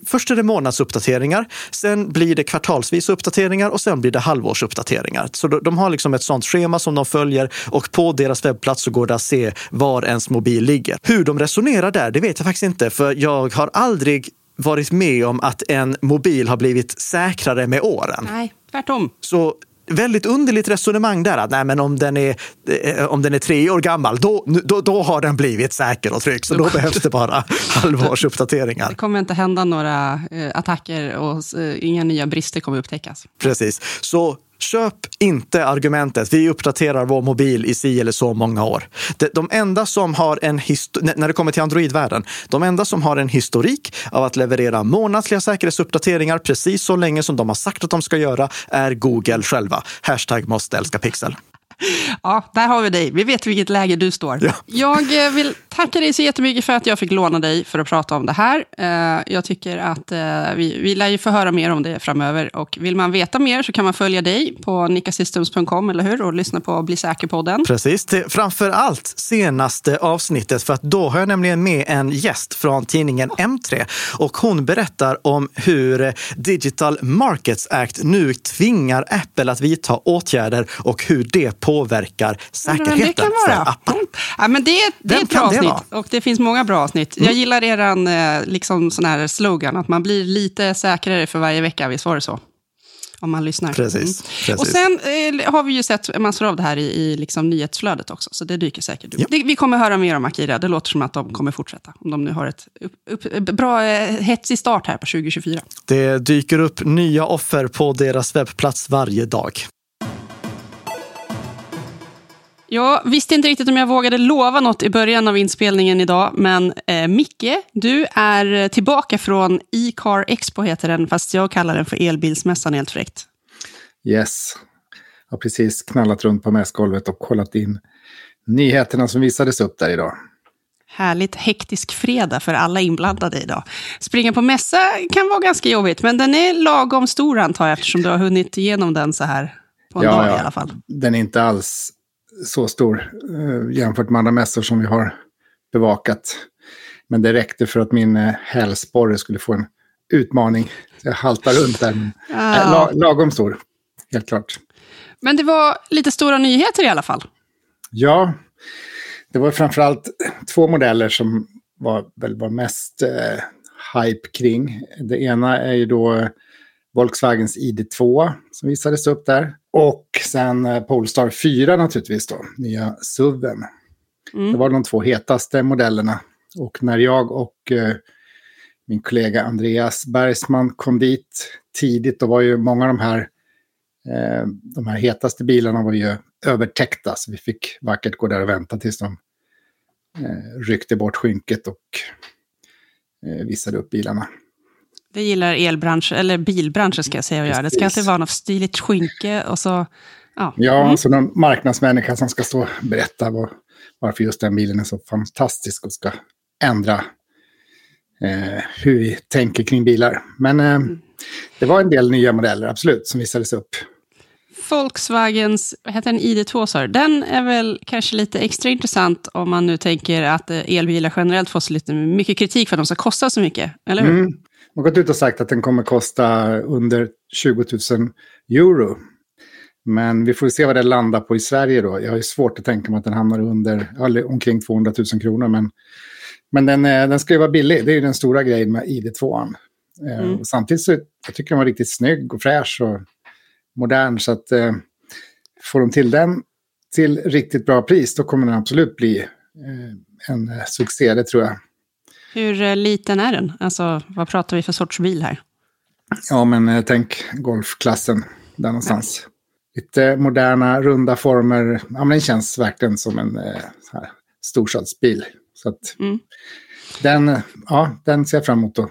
först är det månadsuppdateringar, sen blir det kvartalsvis uppdateringar och sen blir det halvårsuppdateringar. Så de har liksom ett sånt schema som de följer och på deras webbplats så går det att se var ens mobil ligger. Hur de resonerar där, det vet jag faktiskt inte, för jag har aldrig varit med om att en mobil har blivit säkrare med åren. Nej, tvärtom. Så... väldigt underligt resonemang där att nej, men om den är om den är tre år gammal då då, då har den blivit säker och trygg så då behövs det bara halvårsuppdateringar. Det kommer inte hända några eh, attacker och eh, inga nya brister kommer upptäckas. Precis. Så köp inte argumentet vi uppdaterar vår mobil i si eller så många år. De, de enda som har en histor- när det kommer till Android-världen, de enda som har en historik av att leverera månadsliga säkerhetsuppdateringar precis så länge som de har sagt att de ska göra är Google själva. Hashtag måste älska Pixel. Ja, där har vi dig. Vi vet vilket läge du står. Ja. Jag vill tacka dig så jättemycket för att jag fick låna dig för att prata om det här. Jag tycker att vi, vi lär ju få höra mer om det framöver. Och vill man veta mer så kan man följa dig på nickasystems punkt com, eller hur? Och lyssna på Bli Säker-podden. Precis, framförallt senaste avsnittet. För att då har jag nämligen med en gäst från tidningen M tre. Och hon berättar om hur Digital Markets Act nu tvingar Apple att vidta åtgärder och hur det påverkar säkerheten för appen. Ja, men det, det är ett bra avsnitt det och det finns många bra avsnitt. Mm. Jag gillar eran liksom, sån här slogan att man blir lite säkrare för varje vecka, visst var det så? Om man lyssnar. Precis. Precis. Och sen eh, har vi ju sett massor av det här i, i liksom, nyhetsflödet också, så det dyker säkert upp. Ja. Det, vi kommer höra mer om Akira, det låter som att de kommer fortsätta om de nu har ett upp, upp, bra eh, hetsig start här på tjugo tjugofyra. Det dyker upp nya offer på deras webbplats varje dag. Jag visste inte riktigt om jag vågade lova något i början av inspelningen idag, men eh, Micke, du är tillbaka från eCar Expo heter den, fast jag kallar den för elbilsmässan helt fräckt. Yes, jag har precis knallat runt på mässgolvet och kollat in nyheterna som visades upp där idag. Härligt hektisk fredag för alla inblandade idag. Springa på mässa kan vara ganska jobbigt, men den är lagom stor antar jag eftersom du har hunnit igenom den så här på en ja, dag ja. I alla fall. Den är inte alls... så stor eh, jämfört med andra mässor som vi har bevakat. Men det räckte för att min eh, hälsporre skulle få en utmaning. Jag haltar runt där. Ja. Äh, lag, lagom stor, helt klart. Men det var lite stora nyheter i alla fall. Ja, det var framförallt två modeller som var, väl var mest eh, hype kring. Det ena är ju då Volkswagens I D två som visades upp där. Och sen Polestar fyra naturligtvis då, nya S U V:en. Mm. Det var de två hetaste modellerna. Och när jag och eh, min kollega Andreas Bergsman kom dit tidigt. Då var ju många av de här, eh, de här hetaste bilarna var ju övertäckta. Så vi fick vackert gå där och vänta tills de eh, ryckte bort skynket och eh, visade upp bilarna. Det gillar elbranschen, eller bilbranschen ska jag säga att göra. Det ska inte vara något stiligt skynke och så... Ja, ja mm. Så någon marknadsmänniska som ska stå och berätta var, varför just den bilen är så fantastisk och ska ändra eh, hur vi tänker kring bilar. Men eh, mm. det var en del nya modeller, absolut, som visades upp. Volkswagens, vad heter den, I D två, så den är väl kanske lite extra intressant om man nu tänker att elbilar generellt får så lite mycket kritik för att de ska kosta så mycket, eller hur? Mm. Man har gått ut och sagt att den kommer kosta under tjugo tusen euro. Men vi får se vad det landar på i Sverige då. Jag har ju svårt att tänka mig att den hamnar under, eller omkring tvåhundratusen kronor. Men, men den, den ska ju vara billig. Det är ju den stora grejen med I D tvåan. Mm. Och samtidigt så jag tycker den var riktigt snygg och fräsch och modern. Så att eh, får de till den till riktigt bra pris, då kommer den absolut bli eh, en succé, det tror jag. Hur liten är den? Alltså, vad pratar vi för sorts bil här? Ja, men eh, tänk golfklassen där någonstans. Ja. Lite moderna, runda former. Ja, men den känns verkligen som en eh, här, storstadsbil. Så att mm. den, ja, den ser jag fram emot att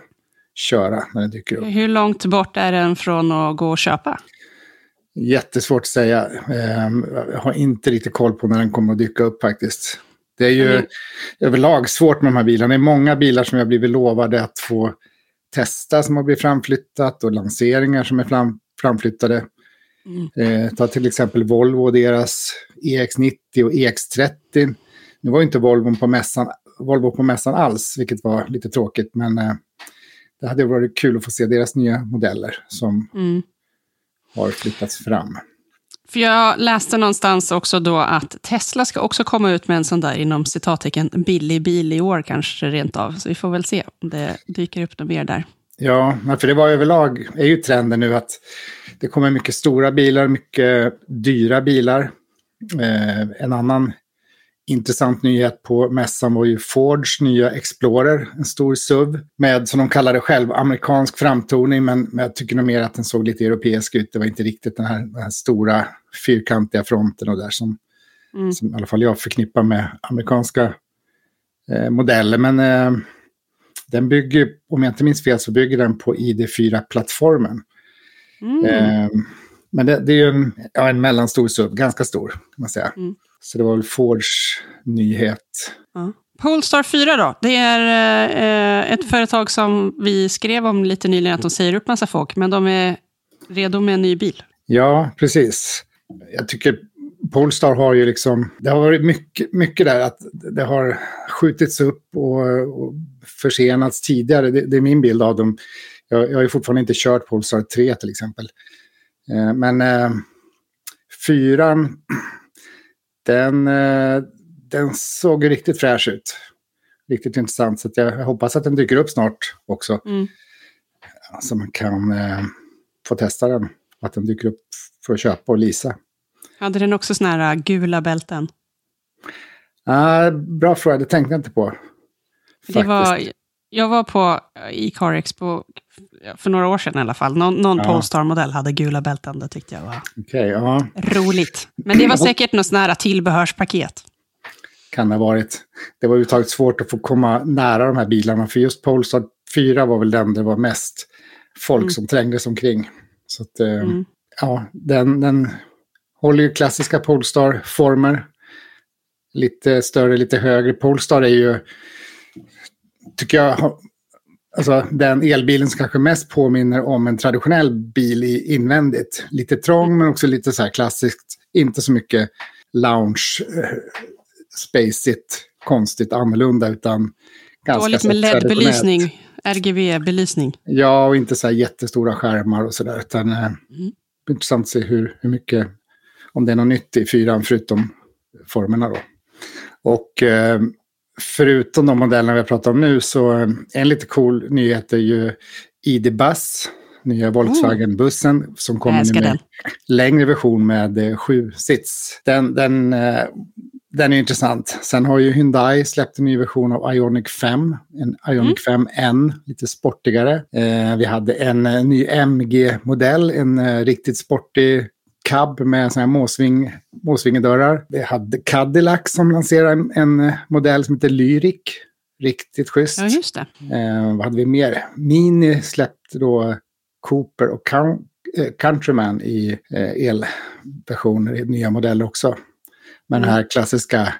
köra när den dyker upp. Hur långt bort är den från att gå och köpa? Jättesvårt att säga. Eh, jag har inte riktigt koll på när den kommer att dyka upp faktiskt. Det är ju mm. överlag svårt med de här bilarna. Det är många bilar som jag blivit lovade att få testa som har blivit framflyttat och lanseringar som är fram, framflyttade. Mm. Eh, ta till exempel Volvo och deras E X nittio och E X trettio. Nu var ju inte Volvo på mässan, Volvo på mässan alls, vilket var lite tråkigt. Men eh, det hade varit kul att få se deras nya modeller som mm. har flyttats fram. För jag läste någonstans också då att Tesla ska också komma ut med en sån där inom citattecken billig bil i år kanske rent av. Så vi får väl se om det dyker upp något mer där. Ja, för det var överlag, är ju trenden nu att det kommer mycket stora bilar, mycket dyra bilar. Eh, en annan intressant nyhet på mässan var ju Fords nya Explorer, en stor S U V. Med, som de kallar det själv, amerikansk framtoning, men, men jag tycker nog mer att den såg lite europeisk ut. Det var inte riktigt den här, den här stora fyrkantiga fronten och där som, mm. som i alla fall jag förknippar med amerikanska eh, modeller. Men... Eh, Den bygger, om jag inte minns fel, så bygger den på I D fyra-plattformen. Mm. Eh, men det, det är ju en, ja, en mellanstor S U V, ganska stor kan man säga. Mm. Så det var väl Fords nyhet. Ja. Polestar fyra då, det är eh, ett företag som vi skrev om lite nyligen att de säger upp massa folk, men de är redo med en ny bil. Ja, precis. Jag tycker Polestar har ju liksom, det har varit mycket, mycket där att det har skjutits upp och, och försenats tidigare. Det, det är min bild av dem. Jag, jag har ju fortfarande inte kört Polestar tre till exempel. Eh, men eh, fyran, den, eh, den såg riktigt fräsch ut. Riktigt intressant. Så att jag, jag hoppas att den dyker upp snart också. Mm. Så alltså man kan eh, få testa den. Att den dyker upp för att köpa och leasa. Hade den också såna här gula bälten? Uh, bra fråga, det tänkte jag inte på. Det var, jag var på eCar Expo för några år sedan i alla fall. Någon, någon ja. Polestar-modell hade gula bälten, det tyckte jag var okay, ja. roligt. Men det var säkert något sån här tillbehörspaket. Kan ha varit. Det var överhuvudtaget svårt att få komma nära de här bilarna. För just Polestar fyra var väl den det var mest folk mm. som trängdes omkring. Så att, uh, mm. ja, den... den håller ju klassiska Polestar-former. Lite större, lite högre. Polestar är ju, tycker jag, alltså den elbilen som kanske mest påminner om en traditionell bil i invändigt. Lite trång men också lite så här klassiskt. Inte så mycket lounge, spacigt, konstigt, annorlunda utan ganska lite med L E D-belysning, R G B-belysning. Ja, och inte så här jättestora skärmar och sådär. Utan mm. intressant att se hur, hur mycket... Om det är något nytt i fyran förutom formerna då. Och eh, förutom de modellerna vi pratar om nu så en lite cool nyhet är ju I D Buzz. Nya Volkswagen-bussen som kommer med en längre version med eh, sju sits. Den, den, eh, den är intressant. Sen har ju Hyundai släppt en ny version av Ioniq fem. En Ioniq mm. fem N, lite sportigare. Eh, vi hade en eh, ny M G-modell, en eh, riktigt sportig cab med såna här måsving, måsvingedörrar. Vi hade Cadillac som lanserade en, en modell som heter Lyriq. Riktigt schysst. Ja, just det. Eh, vad hade vi mer? Mini släppte då Cooper och Count. Countryman i elversioner i nya modeller också. Men den här klassiska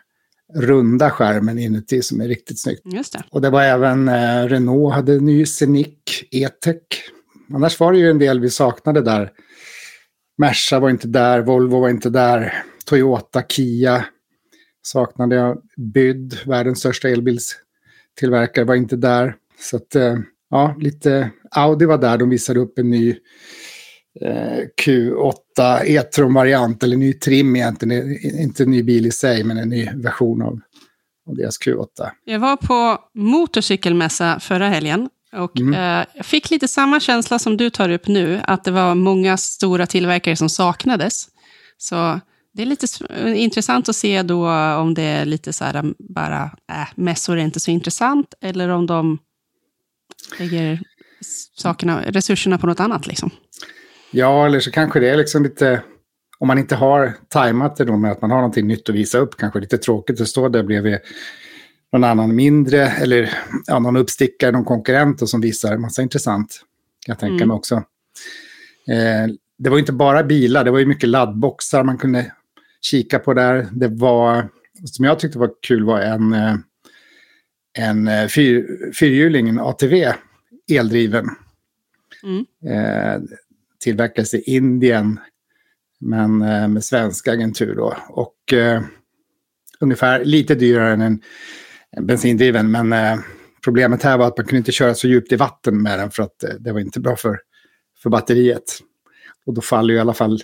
runda skärmen inuti som är riktigt snyggt. Just det. Och det var även eh, Renault hade ny Scenic E-tech. Annars var det ju en del vi saknade där. Merca var inte där, Volvo var inte där, Toyota, Kia saknade jag. B Y D, världens största elbilstillverkare, var inte där. Så att eh, ja, lite Audi var där, de visade upp en ny Q åtta e-tron variant eller ny trim egentligen, inte en ny bil i sig men en ny version av, av deras Q åtta. Jag var på motorcykelmässa förra helgen och mm. eh, fick lite samma känsla som du tar upp nu, att det var många stora tillverkare som saknades, så det är lite intressant att se då om det är lite så här bara äh, mässor är inte så intressant eller om de lägger sakerna, resurserna på något annat liksom. Ja, eller så kanske det är liksom lite, om man inte har tajmat det då med att man har någonting nytt att visa upp, kanske lite tråkigt att stå där bredvid någon annan mindre eller ja, någon uppstickare, någon konkurrent som visar massa intressant. Jag tänker mm. mig också. Eh, det var ju inte bara bilar, det var ju mycket laddboxar man kunde kika på där. Det var, som jag tyckte var kul, var en, en fyr, fyrhjuling, en A T V, eldriven. Mm. Eh, tillverkas i Indien men eh, med svenska agentur då, och eh, ungefär lite dyrare än en, en bensindriven, men eh, problemet här var att man kunde inte köra så djupt i vatten med den för att eh, det var inte bra för, för batteriet, och då faller ju i alla fall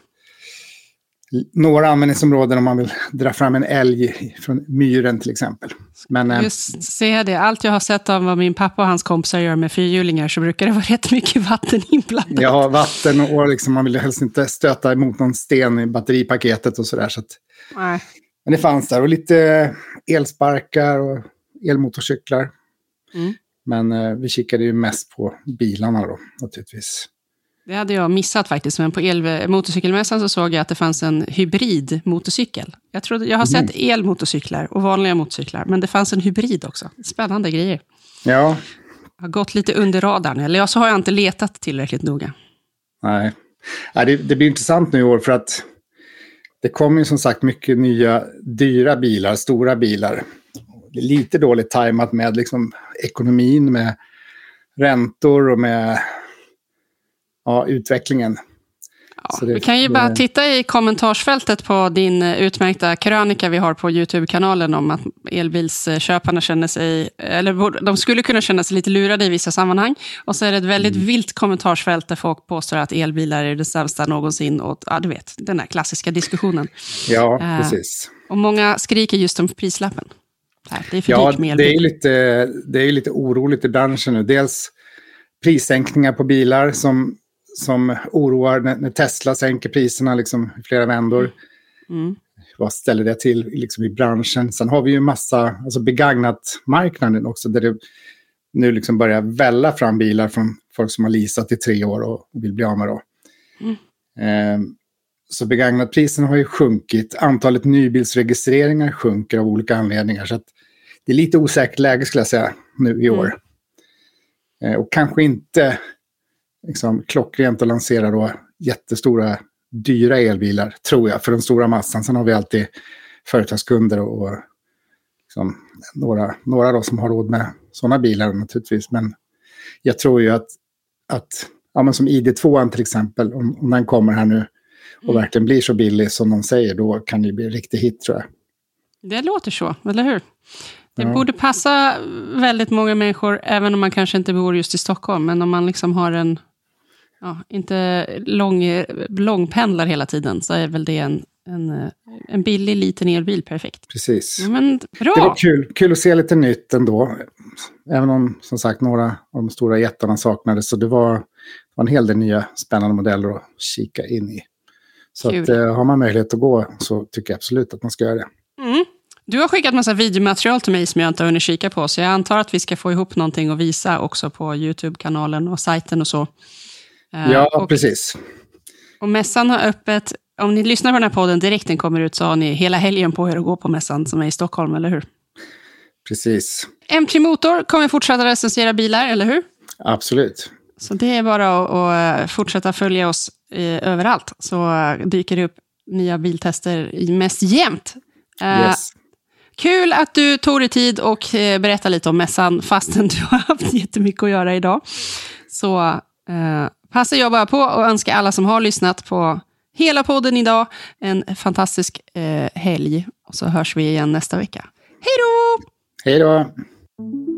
några användningsområden om man vill dra fram en älg från myren till exempel. Men, eh, just se det, allt jag har sett av vad min pappa och hans kompisar gör med fyrhjulingar så brukar det vara rätt mycket vatten inblandat. Ja, vatten och liksom, man vill helst inte stöta emot någon sten i batteripaketet och sådär. Så att, nej. Men det fanns där, och lite elsparkar och elmotorcyklar. Mm. Men eh, vi kikade ju mest på bilarna då naturligtvis. Det hade jag missat faktiskt, men på el- motorcykelmässan så såg jag att det fanns en hybridmotorcykel. Jag trodde, jag har sett mm. elmotorcyklar och vanliga motorcyklar, men det fanns en hybrid också. Spännande grejer. Ja. Jag har gått lite under radarn, eller så har jag inte letat tillräckligt noga. Nej, ja, det, det blir intressant nu i år för att det kommer ju som sagt mycket nya dyra bilar, stora bilar. Det är lite dåligt tajmat med liksom ekonomin, med räntor och med... ja, utvecklingen. Ja, det, vi kan ju bara det... titta i kommentarsfältet på din utmärkta krönika vi har på YouTube-kanalen om att elbilsköparna känner sig, eller de skulle kunna känna sig lite lurade i vissa sammanhang. Och så är det ett väldigt mm. vilt kommentarsfält där folk påstår att elbilar är det sämsta någonsin. Och, ja, du vet, den där klassiska diskussionen. Ja, uh, precis. Och många skriker just om prislappen. Här, det är för ja, dyrt med elbil. Det är lite, det är lite oroligt i branschen nu. Dels prissänkningar på bilar som som oroar när, när Tesla sänker priserna liksom i flera vändor. Mm. Vad ställer det till liksom i branschen? Sen har vi ju massa, alltså begagnat marknaden också, där det nu liksom börjar välla fram bilar från folk som har leasat i tre år och vill bli av med då. Mm. Ehm, så begagnat priserna har ju sjunkit. Antalet nybilsregistreringar sjunker av olika anledningar. Så att det är lite osäkert läge skulle jag säga nu i år. Mm. Ehm, och kanske inte... liksom klockrent att lansera då jättestora, dyra elbilar tror jag, för den stora massan. Sen har vi alltid företagskunder och, och liksom, några, några då som har råd med sådana bilar naturligtvis, men jag tror ju att, att ja, men som I D två till exempel, om, om den kommer här nu och mm. verkligen blir så billig som de säger, då kan det bli en riktig hit tror jag. Det låter så, eller hur? Det borde passa väldigt många människor, även om man kanske inte bor just i Stockholm, men om man liksom har en ja, inte lång, långpendlar hela tiden, så är väl det en, en, en billig liten elbil perfekt. Precis. Ja, men bra. Det var kul, kul att se lite nytt ändå. Även om som sagt några av de stora jättarna saknades, så det var, var en hel del nya spännande modeller att kika in i. Så att, har man möjlighet att gå så tycker jag absolut att man ska göra det. Mm. Du har skickat massa videomaterial till mig som jag inte har hunnit kika på, så jag antar att vi ska få ihop någonting att visa också på YouTube-kanalen och sajten och så. Ja, och, precis. Och mässan har öppet. Om ni lyssnar på den här podden direkt den kommer ut så har ni hela helgen på er att gå på mässan som är i Stockholm, eller hur? Precis. M tre Motor kommer fortsätta recensera bilar, eller hur? Absolut. Så det är bara att, att fortsätta följa oss eh, överallt. Så dyker det upp nya biltester i mest jämt. Eh, yes. Kul att du tog dig tid och eh, berätta lite om mässan fastän du har haft jättemycket att göra idag. Så eh, passa jag bara på och önska alla som har lyssnat på hela podden idag en fantastisk eh, helg. Och så hörs vi igen nästa vecka. Hej då! Hej då!